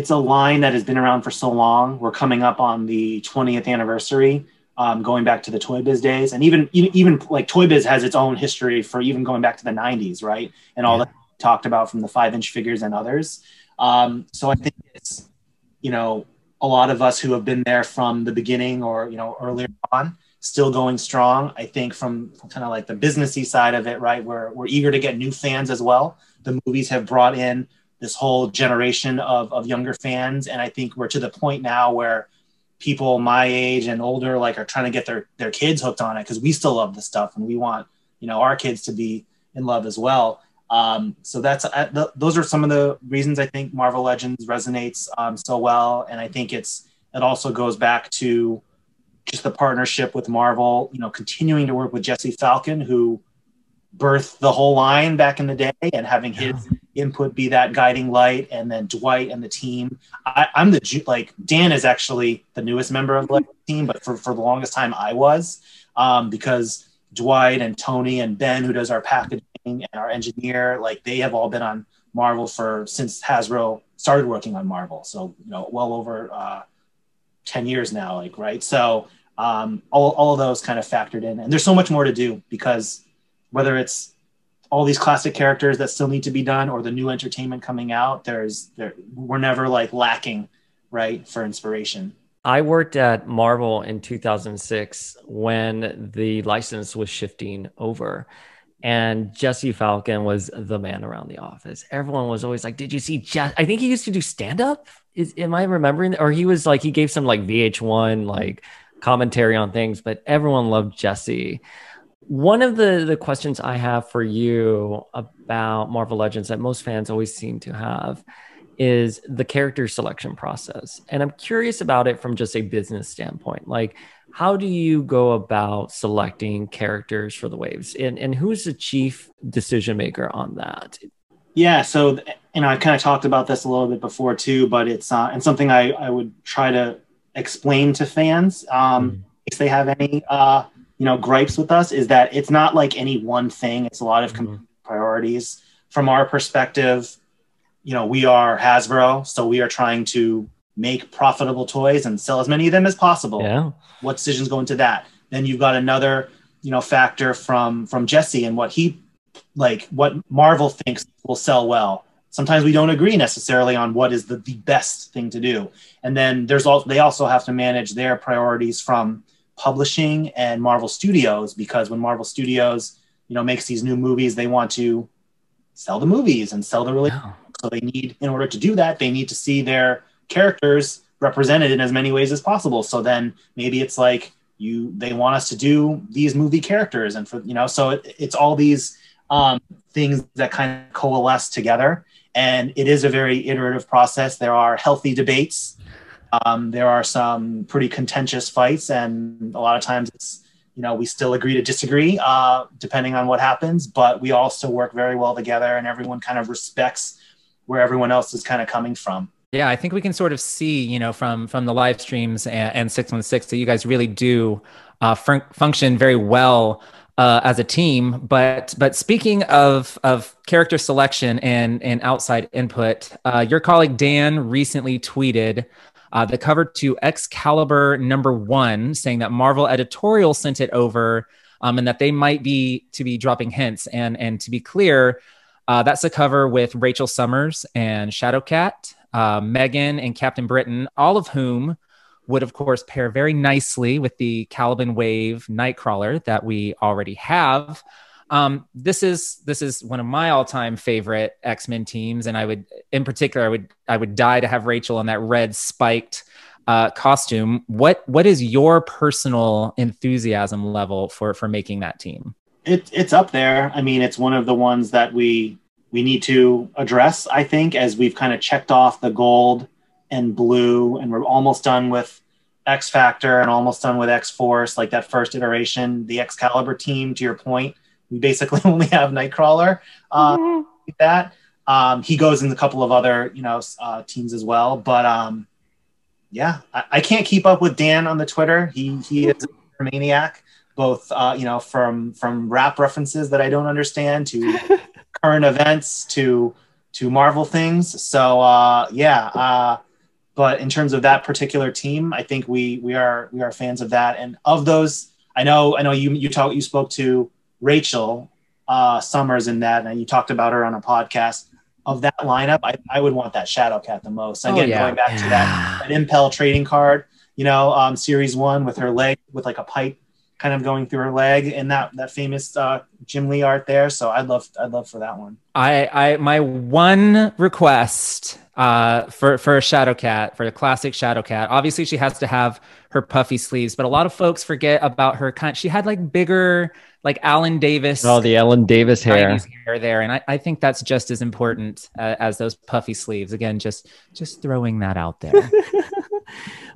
a line that has been around for so long. We're coming up on the 20th anniversary, going back to the Toy Biz days. And even like Toy Biz has its own history for even going back to the 90s, right? And all that we talked about from the 5-inch figures and others. So I think it's, you know, a lot of us who have been there from the beginning or, you know, earlier on, still going strong. I think from kind of like the businessy side of it, right? We're eager to get new fans as well. The movies have brought in this whole generation of younger fans. And I think we're to the point now where people my age and older, like, are trying to get their kids hooked on it, because we still love this stuff and we want, you know, our kids to be in love as well. So that's those are some of the reasons I think Marvel Legends resonates so well. And I think it also goes back to just the partnership with Marvel, you know, continuing to work with Jesse Falcon, who birthed the whole line back in the day, and having his input be that guiding light, and then Dwight and the team. Dan is actually the newest member of the team, but for the longest time I was, because Dwight and Tony and Ben, who does our packaging, and our engineer, like, they have all been on Marvel since Hasbro started working on Marvel. So, you know, well over 10 years now, like, right? So all of those kind of factored in. And there's so much more to do, because whether it's all these classic characters that still need to be done or the new entertainment coming out, we're never like lacking, right, for inspiration. I worked at Marvel in 2006 when the license was shifting over. And Jesse Falcon was the man around the office. Everyone was always like, did you see Jesse? I think he used to do stand-up. Am I remembering? Or he was like, he gave some like VH1 like commentary on things, but everyone loved Jesse. One of the questions I have for you about Marvel Legends that most fans always seem to have is the character selection process. And I'm curious about it from just a business standpoint. Like, how do you go about selecting characters for the waves? And who's the chief decision maker on that? Yeah, so, you know, I've kind of talked about this a little bit before too, but it's and something I would try to explain to fans if they have any, you know, gripes with us, is that it's not like any one thing. It's a lot of priorities. From our perspective, you know, we are Hasbro, so we are trying to make profitable toys and sell as many of them as possible. Yeah. What decisions go into that? Then you've got another, you know, factor from Jesse and what he, like what Marvel thinks will sell well. Sometimes we don't agree necessarily on what is the best thing to do. And then there's also, they also have to manage their priorities from publishing and Marvel Studios, because when Marvel Studios, you know, makes these new movies, they want to sell the movies and sell the relationship. Wow. So they need, in order to do that, they need to see their characters represented in as many ways as possible. So then maybe it's like they want us to do these movie characters. And for, you know, so it's all these things that kind of coalesce together. And it is a very iterative process. There are healthy debates. There are some pretty contentious fights. And a lot of times it's, you know, we still agree to disagree depending on what happens, but we also work very well together and everyone kind of respects where everyone else is kind of coming from. Yeah, I think we can sort of see, you know, from the live streams and 616 that you guys really do function very well as a team. But speaking of character selection and outside input, your colleague Dan recently tweeted the cover to Excalibur #1, saying that Marvel editorial sent it over and that they might be dropping hints. And to be clear, that's a cover with Rachel Summers and Shadowcat, Megan and Captain Britain, all of whom would, of course, pair very nicely with the Caliban Wave Nightcrawler that we already have. This is one of my all-time favorite X-Men teams, and I would die to have Rachel in that red spiked costume. What is your personal enthusiasm level for making that team? It's up there. I mean, it's one of the ones that we need to address, I think, as we've kind of checked off the gold and blue, and we're almost done with X-Factor and almost done with X-Force, like that first iteration. The Excalibur team, to your point, we basically only have Nightcrawler. He goes in a couple of other, you know, teams as well. But yeah, I can't keep up with Dan on the Twitter. He is a maniac, both you know, from rap references that I don't understand to current events to Marvel things. So yeah. But in terms of that particular team, I think we are fans of that. And of those, I know you spoke to Rachel Summers in that, and you talked about her on a podcast. Of that lineup, I would want that Shadowcat the most. Again, going back to that Impel trading card, you know, series 1 with her leg, with like a pipe kind of going through her leg, and that famous Jim Lee art there. So I'd love for that one. I my one request for a Shadowcat, for the classic Shadowcat, obviously she has to have her puffy sleeves, but a lot of folks forget about her. She had like bigger, like Alan Davis. Oh, the Alan Davis hair there, and I think that's just as important as those puffy sleeves. Again, just throwing that out there.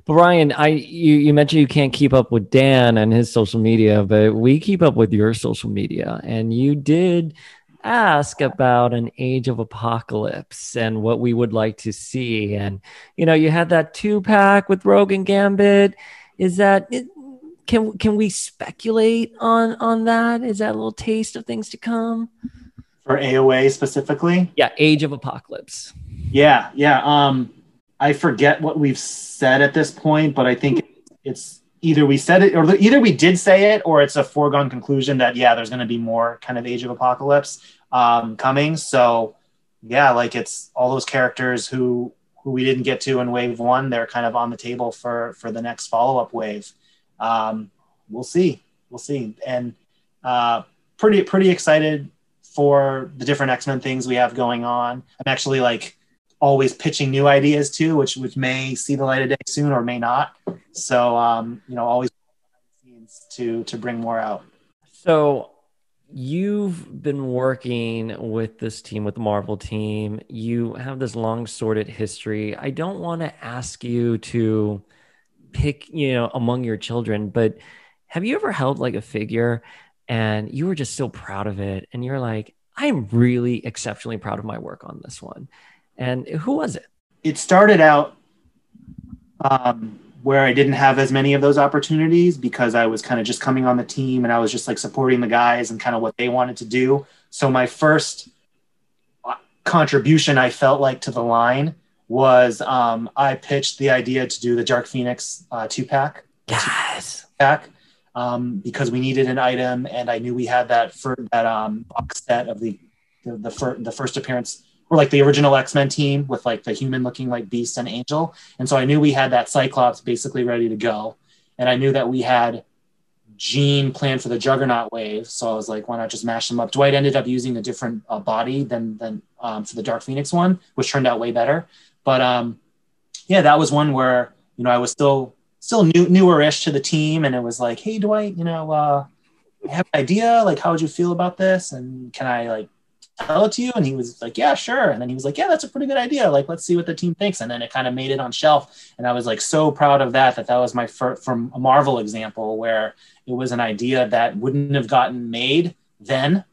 But Ryan, you mentioned you can't keep up with Dan and his social media, but we keep up with your social media, and you did ask about an Age of Apocalypse and what we would like to see. And, you know, you had that 2-pack with Rogue and Gambit. Is that, can we speculate on that? Is that a little taste of things to come? For AOA specifically? Yeah. Age of Apocalypse. Yeah. Yeah. I forget what we've said at this point, but I think it's either we said it, or either we did say it, or it's a foregone conclusion that, yeah, there's going to be more kind of Age of Apocalypse coming. So yeah, like it's all those characters who we didn't get to in wave 1, they're kind of on the table for the next follow-up wave. We'll see. And pretty excited for the different X-Men things we have going on. I'm actually like, always pitching new ideas too, which may see the light of day soon or may not. So, you know, always to bring more out. So you've been working with this team, with the Marvel team. You have this long sordid history. I don't want to ask you to pick, you know, among your children, but have you ever held like a figure and you were just so proud of it? And you're like, I'm really exceptionally proud of my work on this one. And who was it? It started out where I didn't have as many of those opportunities because I was kind of just coming on the team and I was just like supporting the guys and kind of what they wanted to do. So my first contribution I felt like to the line was I pitched the idea to do the Dark Phoenix two-pack. Yes. Two-pack, because we needed an item, and I knew we had that for that box set of the first appearance, or like the original X-Men team with like the human-looking like Beast and Angel. And so I knew we had that Cyclops basically ready to go. And I knew that we had Jean planned for the Juggernaut wave. So I was like, why not just mash them up? Dwight ended up using a different body than for the Dark Phoenix one, which turned out way better. But yeah, that was one where, you know, I was still newer-ish to the team. And it was like, hey, Dwight, you know, I have an idea. Like, how would you feel about this? And can I like tell it to you? And he was like, yeah, sure. And then he was like, yeah, that's a pretty good idea. Like, let's see what the team thinks. And then it kind of made it on shelf. And I was like, so proud of that was my first, from a Marvel example, where it was an idea that wouldn't have gotten made then.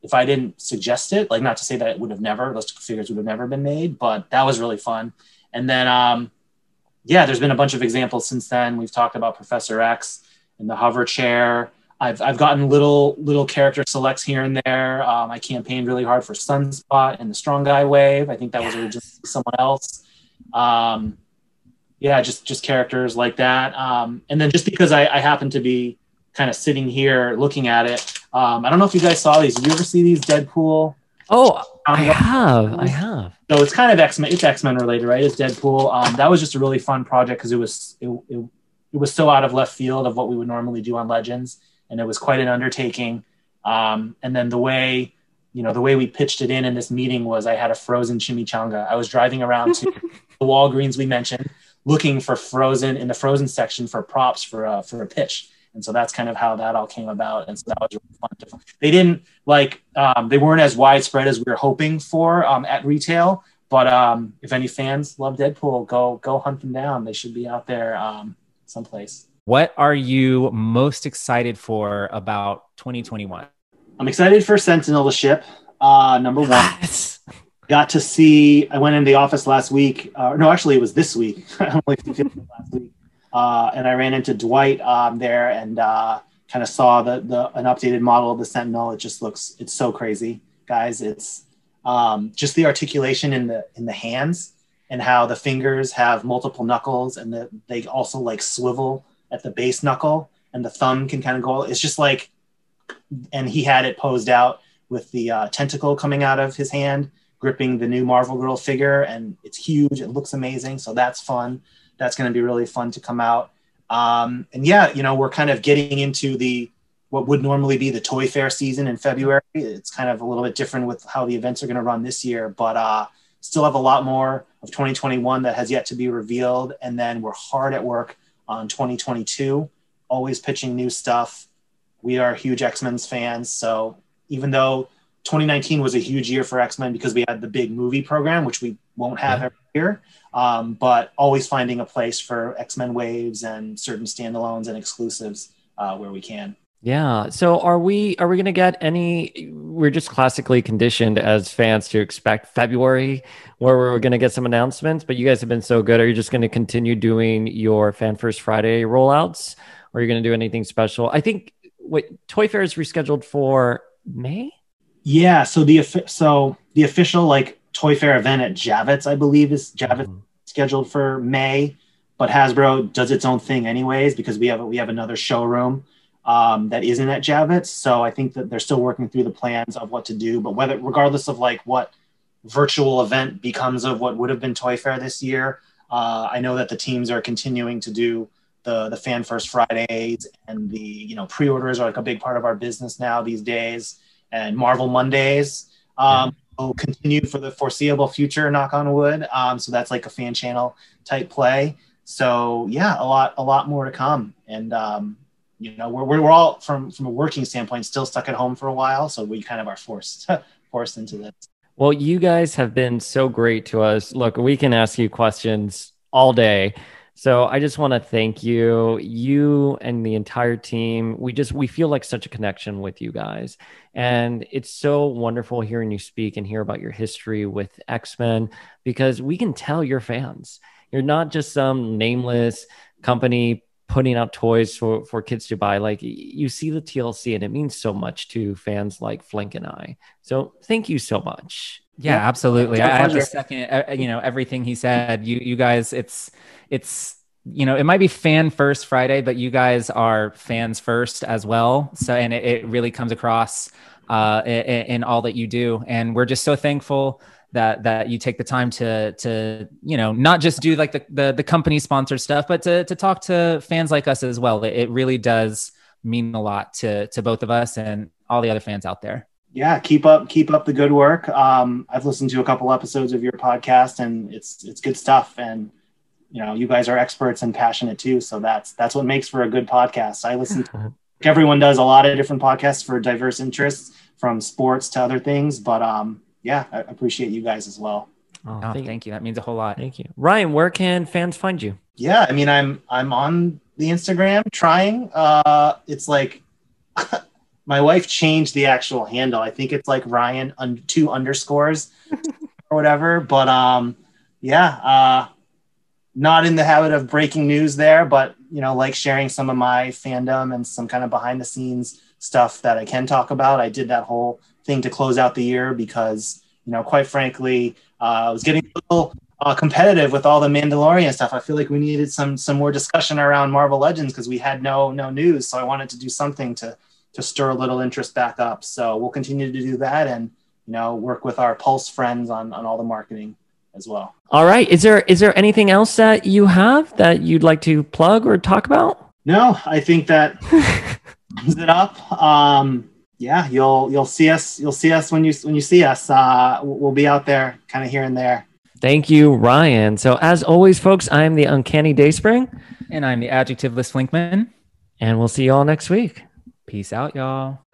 If I didn't suggest it, like, not to say that it would have never, those figures would have never been made, but that was really fun. And then, yeah, there's been a bunch of examples since then. We've talked about Professor X and the hover chair. I've gotten little character selects here and there. I campaigned really hard for Sunspot and the Strong Guy wave. I think that was originally someone else. Yeah, just characters like that. And then just because I happen to be kind of sitting here looking at it, I don't know if you guys saw these. Did you ever see these Deadpool? Oh, I have. So it's kind of X-Men. It's X-Men related, right? It's Deadpool. That was just a really fun project because it was so out of left field of what we would normally do on Legends. And it was quite an undertaking. And then the way we pitched it in this meeting was I had a frozen chimichanga. I was driving around to the Walgreens we mentioned, looking for frozen in the frozen section for props for a pitch. And so that's kind of how that all came about. And so that was really fun. They didn't they weren't as widespread as we were hoping for at retail. But if any fans love Deadpool, go hunt them down. They should be out there someplace. What are you most excited for about 2021? I'm excited for Sentinel the ship, number one. Yes. Got to see, I went into the office last week. No, actually it was this week. I only last week. And I ran into Dwight there and kind of saw an updated model of the Sentinel. It just looks, it's so crazy, guys. It's just the articulation in the hands and how the fingers have multiple knuckles and they also like swivel at the base knuckle, and the thumb can kind of go, it's just like, and he had it posed out with the tentacle coming out of his hand, gripping the new Marvel Girl figure, and it's huge, it looks amazing, so that's fun. That's gonna be really fun to come out. And yeah, you know, we're kind of getting into what would normally be the Toy Fair season in February. It's kind of a little bit different with how the events are gonna run this year, but still have a lot more of 2021 that has yet to be revealed, and then we're hard at work on 2022, always pitching new stuff. We are huge X-Men fans. So even though 2019 was a huge year for X-Men because we had the big movie program, which we won't have every year, but always finding a place for X-Men waves and certain standalones and exclusives where we can. Yeah. So are we going to get we're just classically conditioned as fans to expect February where we're going to get some announcements, but you guys have been so good. Are you just going to continue doing your Fan First Friday rollouts, or are you going to do anything special? I think Toy Fair is rescheduled for May. Yeah. So the official like Toy Fair event at Javits, I believe is scheduled for May, but Hasbro does its own thing anyways, because we have another showroom that isn't at Javits. So I think that they're still working through the plans of what to do, but regardless of like what virtual event becomes of what would have been Toy Fair this year, I know that the teams are continuing to do the Fan First Fridays, and the, you know, pre-orders are like a big part of our business now these days, and Marvel Mondays will continue for the foreseeable future, knock on wood. So that's like a fan channel type play. So yeah, a lot more to come. And, you know, we're all from a working standpoint still stuck at home for a while, so we kind of are forced into this. Well, you guys have been so great to us. Look, we can ask you questions all day, so I just want to thank you and the entire team. We feel like such a connection with you guys, and it's so wonderful hearing you speak and hear about your history with X-Men, because we can tell you're fans. You're not just some nameless company putting out toys for kids to buy. Like, you see the TLC and it means so much to fans like Flink and I. So thank you so much. Yeah. Absolutely. I have to second, everything he said. You guys, it's, it might be Fan First Friday, but you guys are fans first as well. So, and it really comes across in all that you do. And we're just so thankful that you take the time to not just do like the company sponsored stuff, but to talk to fans like us as well. It really does mean a lot to both of us and all the other fans out there. Yeah. Keep up the good work. I've listened to a couple episodes of your podcast and it's good stuff. And, you guys are experts and passionate too. So that's what makes for a good podcast. I listen to everyone does a lot of different podcasts for diverse interests, from sports to other things. But, yeah, I appreciate you guys as well. Oh, thank you. That means a whole lot. Thank you. Ryan, where can fans find you? Yeah, I mean, I'm on the Instagram trying. It's like my wife changed the actual handle. I think it's like Ryan 2 underscores or whatever. But not in the habit of breaking news there, but, like sharing some of my fandom and some kind of behind the scenes stuff that I can talk about. I did that whole thing to close out the year because, quite frankly, I was getting a little competitive with all the Mandalorian stuff. I feel like we needed some more discussion around Marvel Legends because we had no news. So I wanted to do something to stir a little interest back up. So we'll continue to do that and, work with our Pulse friends on all the marketing as well. All right. Is there anything else that you have that you'd like to plug or talk about? No, I think that sums it up. Yeah, you'll see us when you see us. We'll be out there kind of here and there. Thank you, Ryan. So as always, folks, I'm the Uncanny Dayspring. And I'm the Adjectiveless Flinkman. And we'll see y'all next week. Peace out, y'all.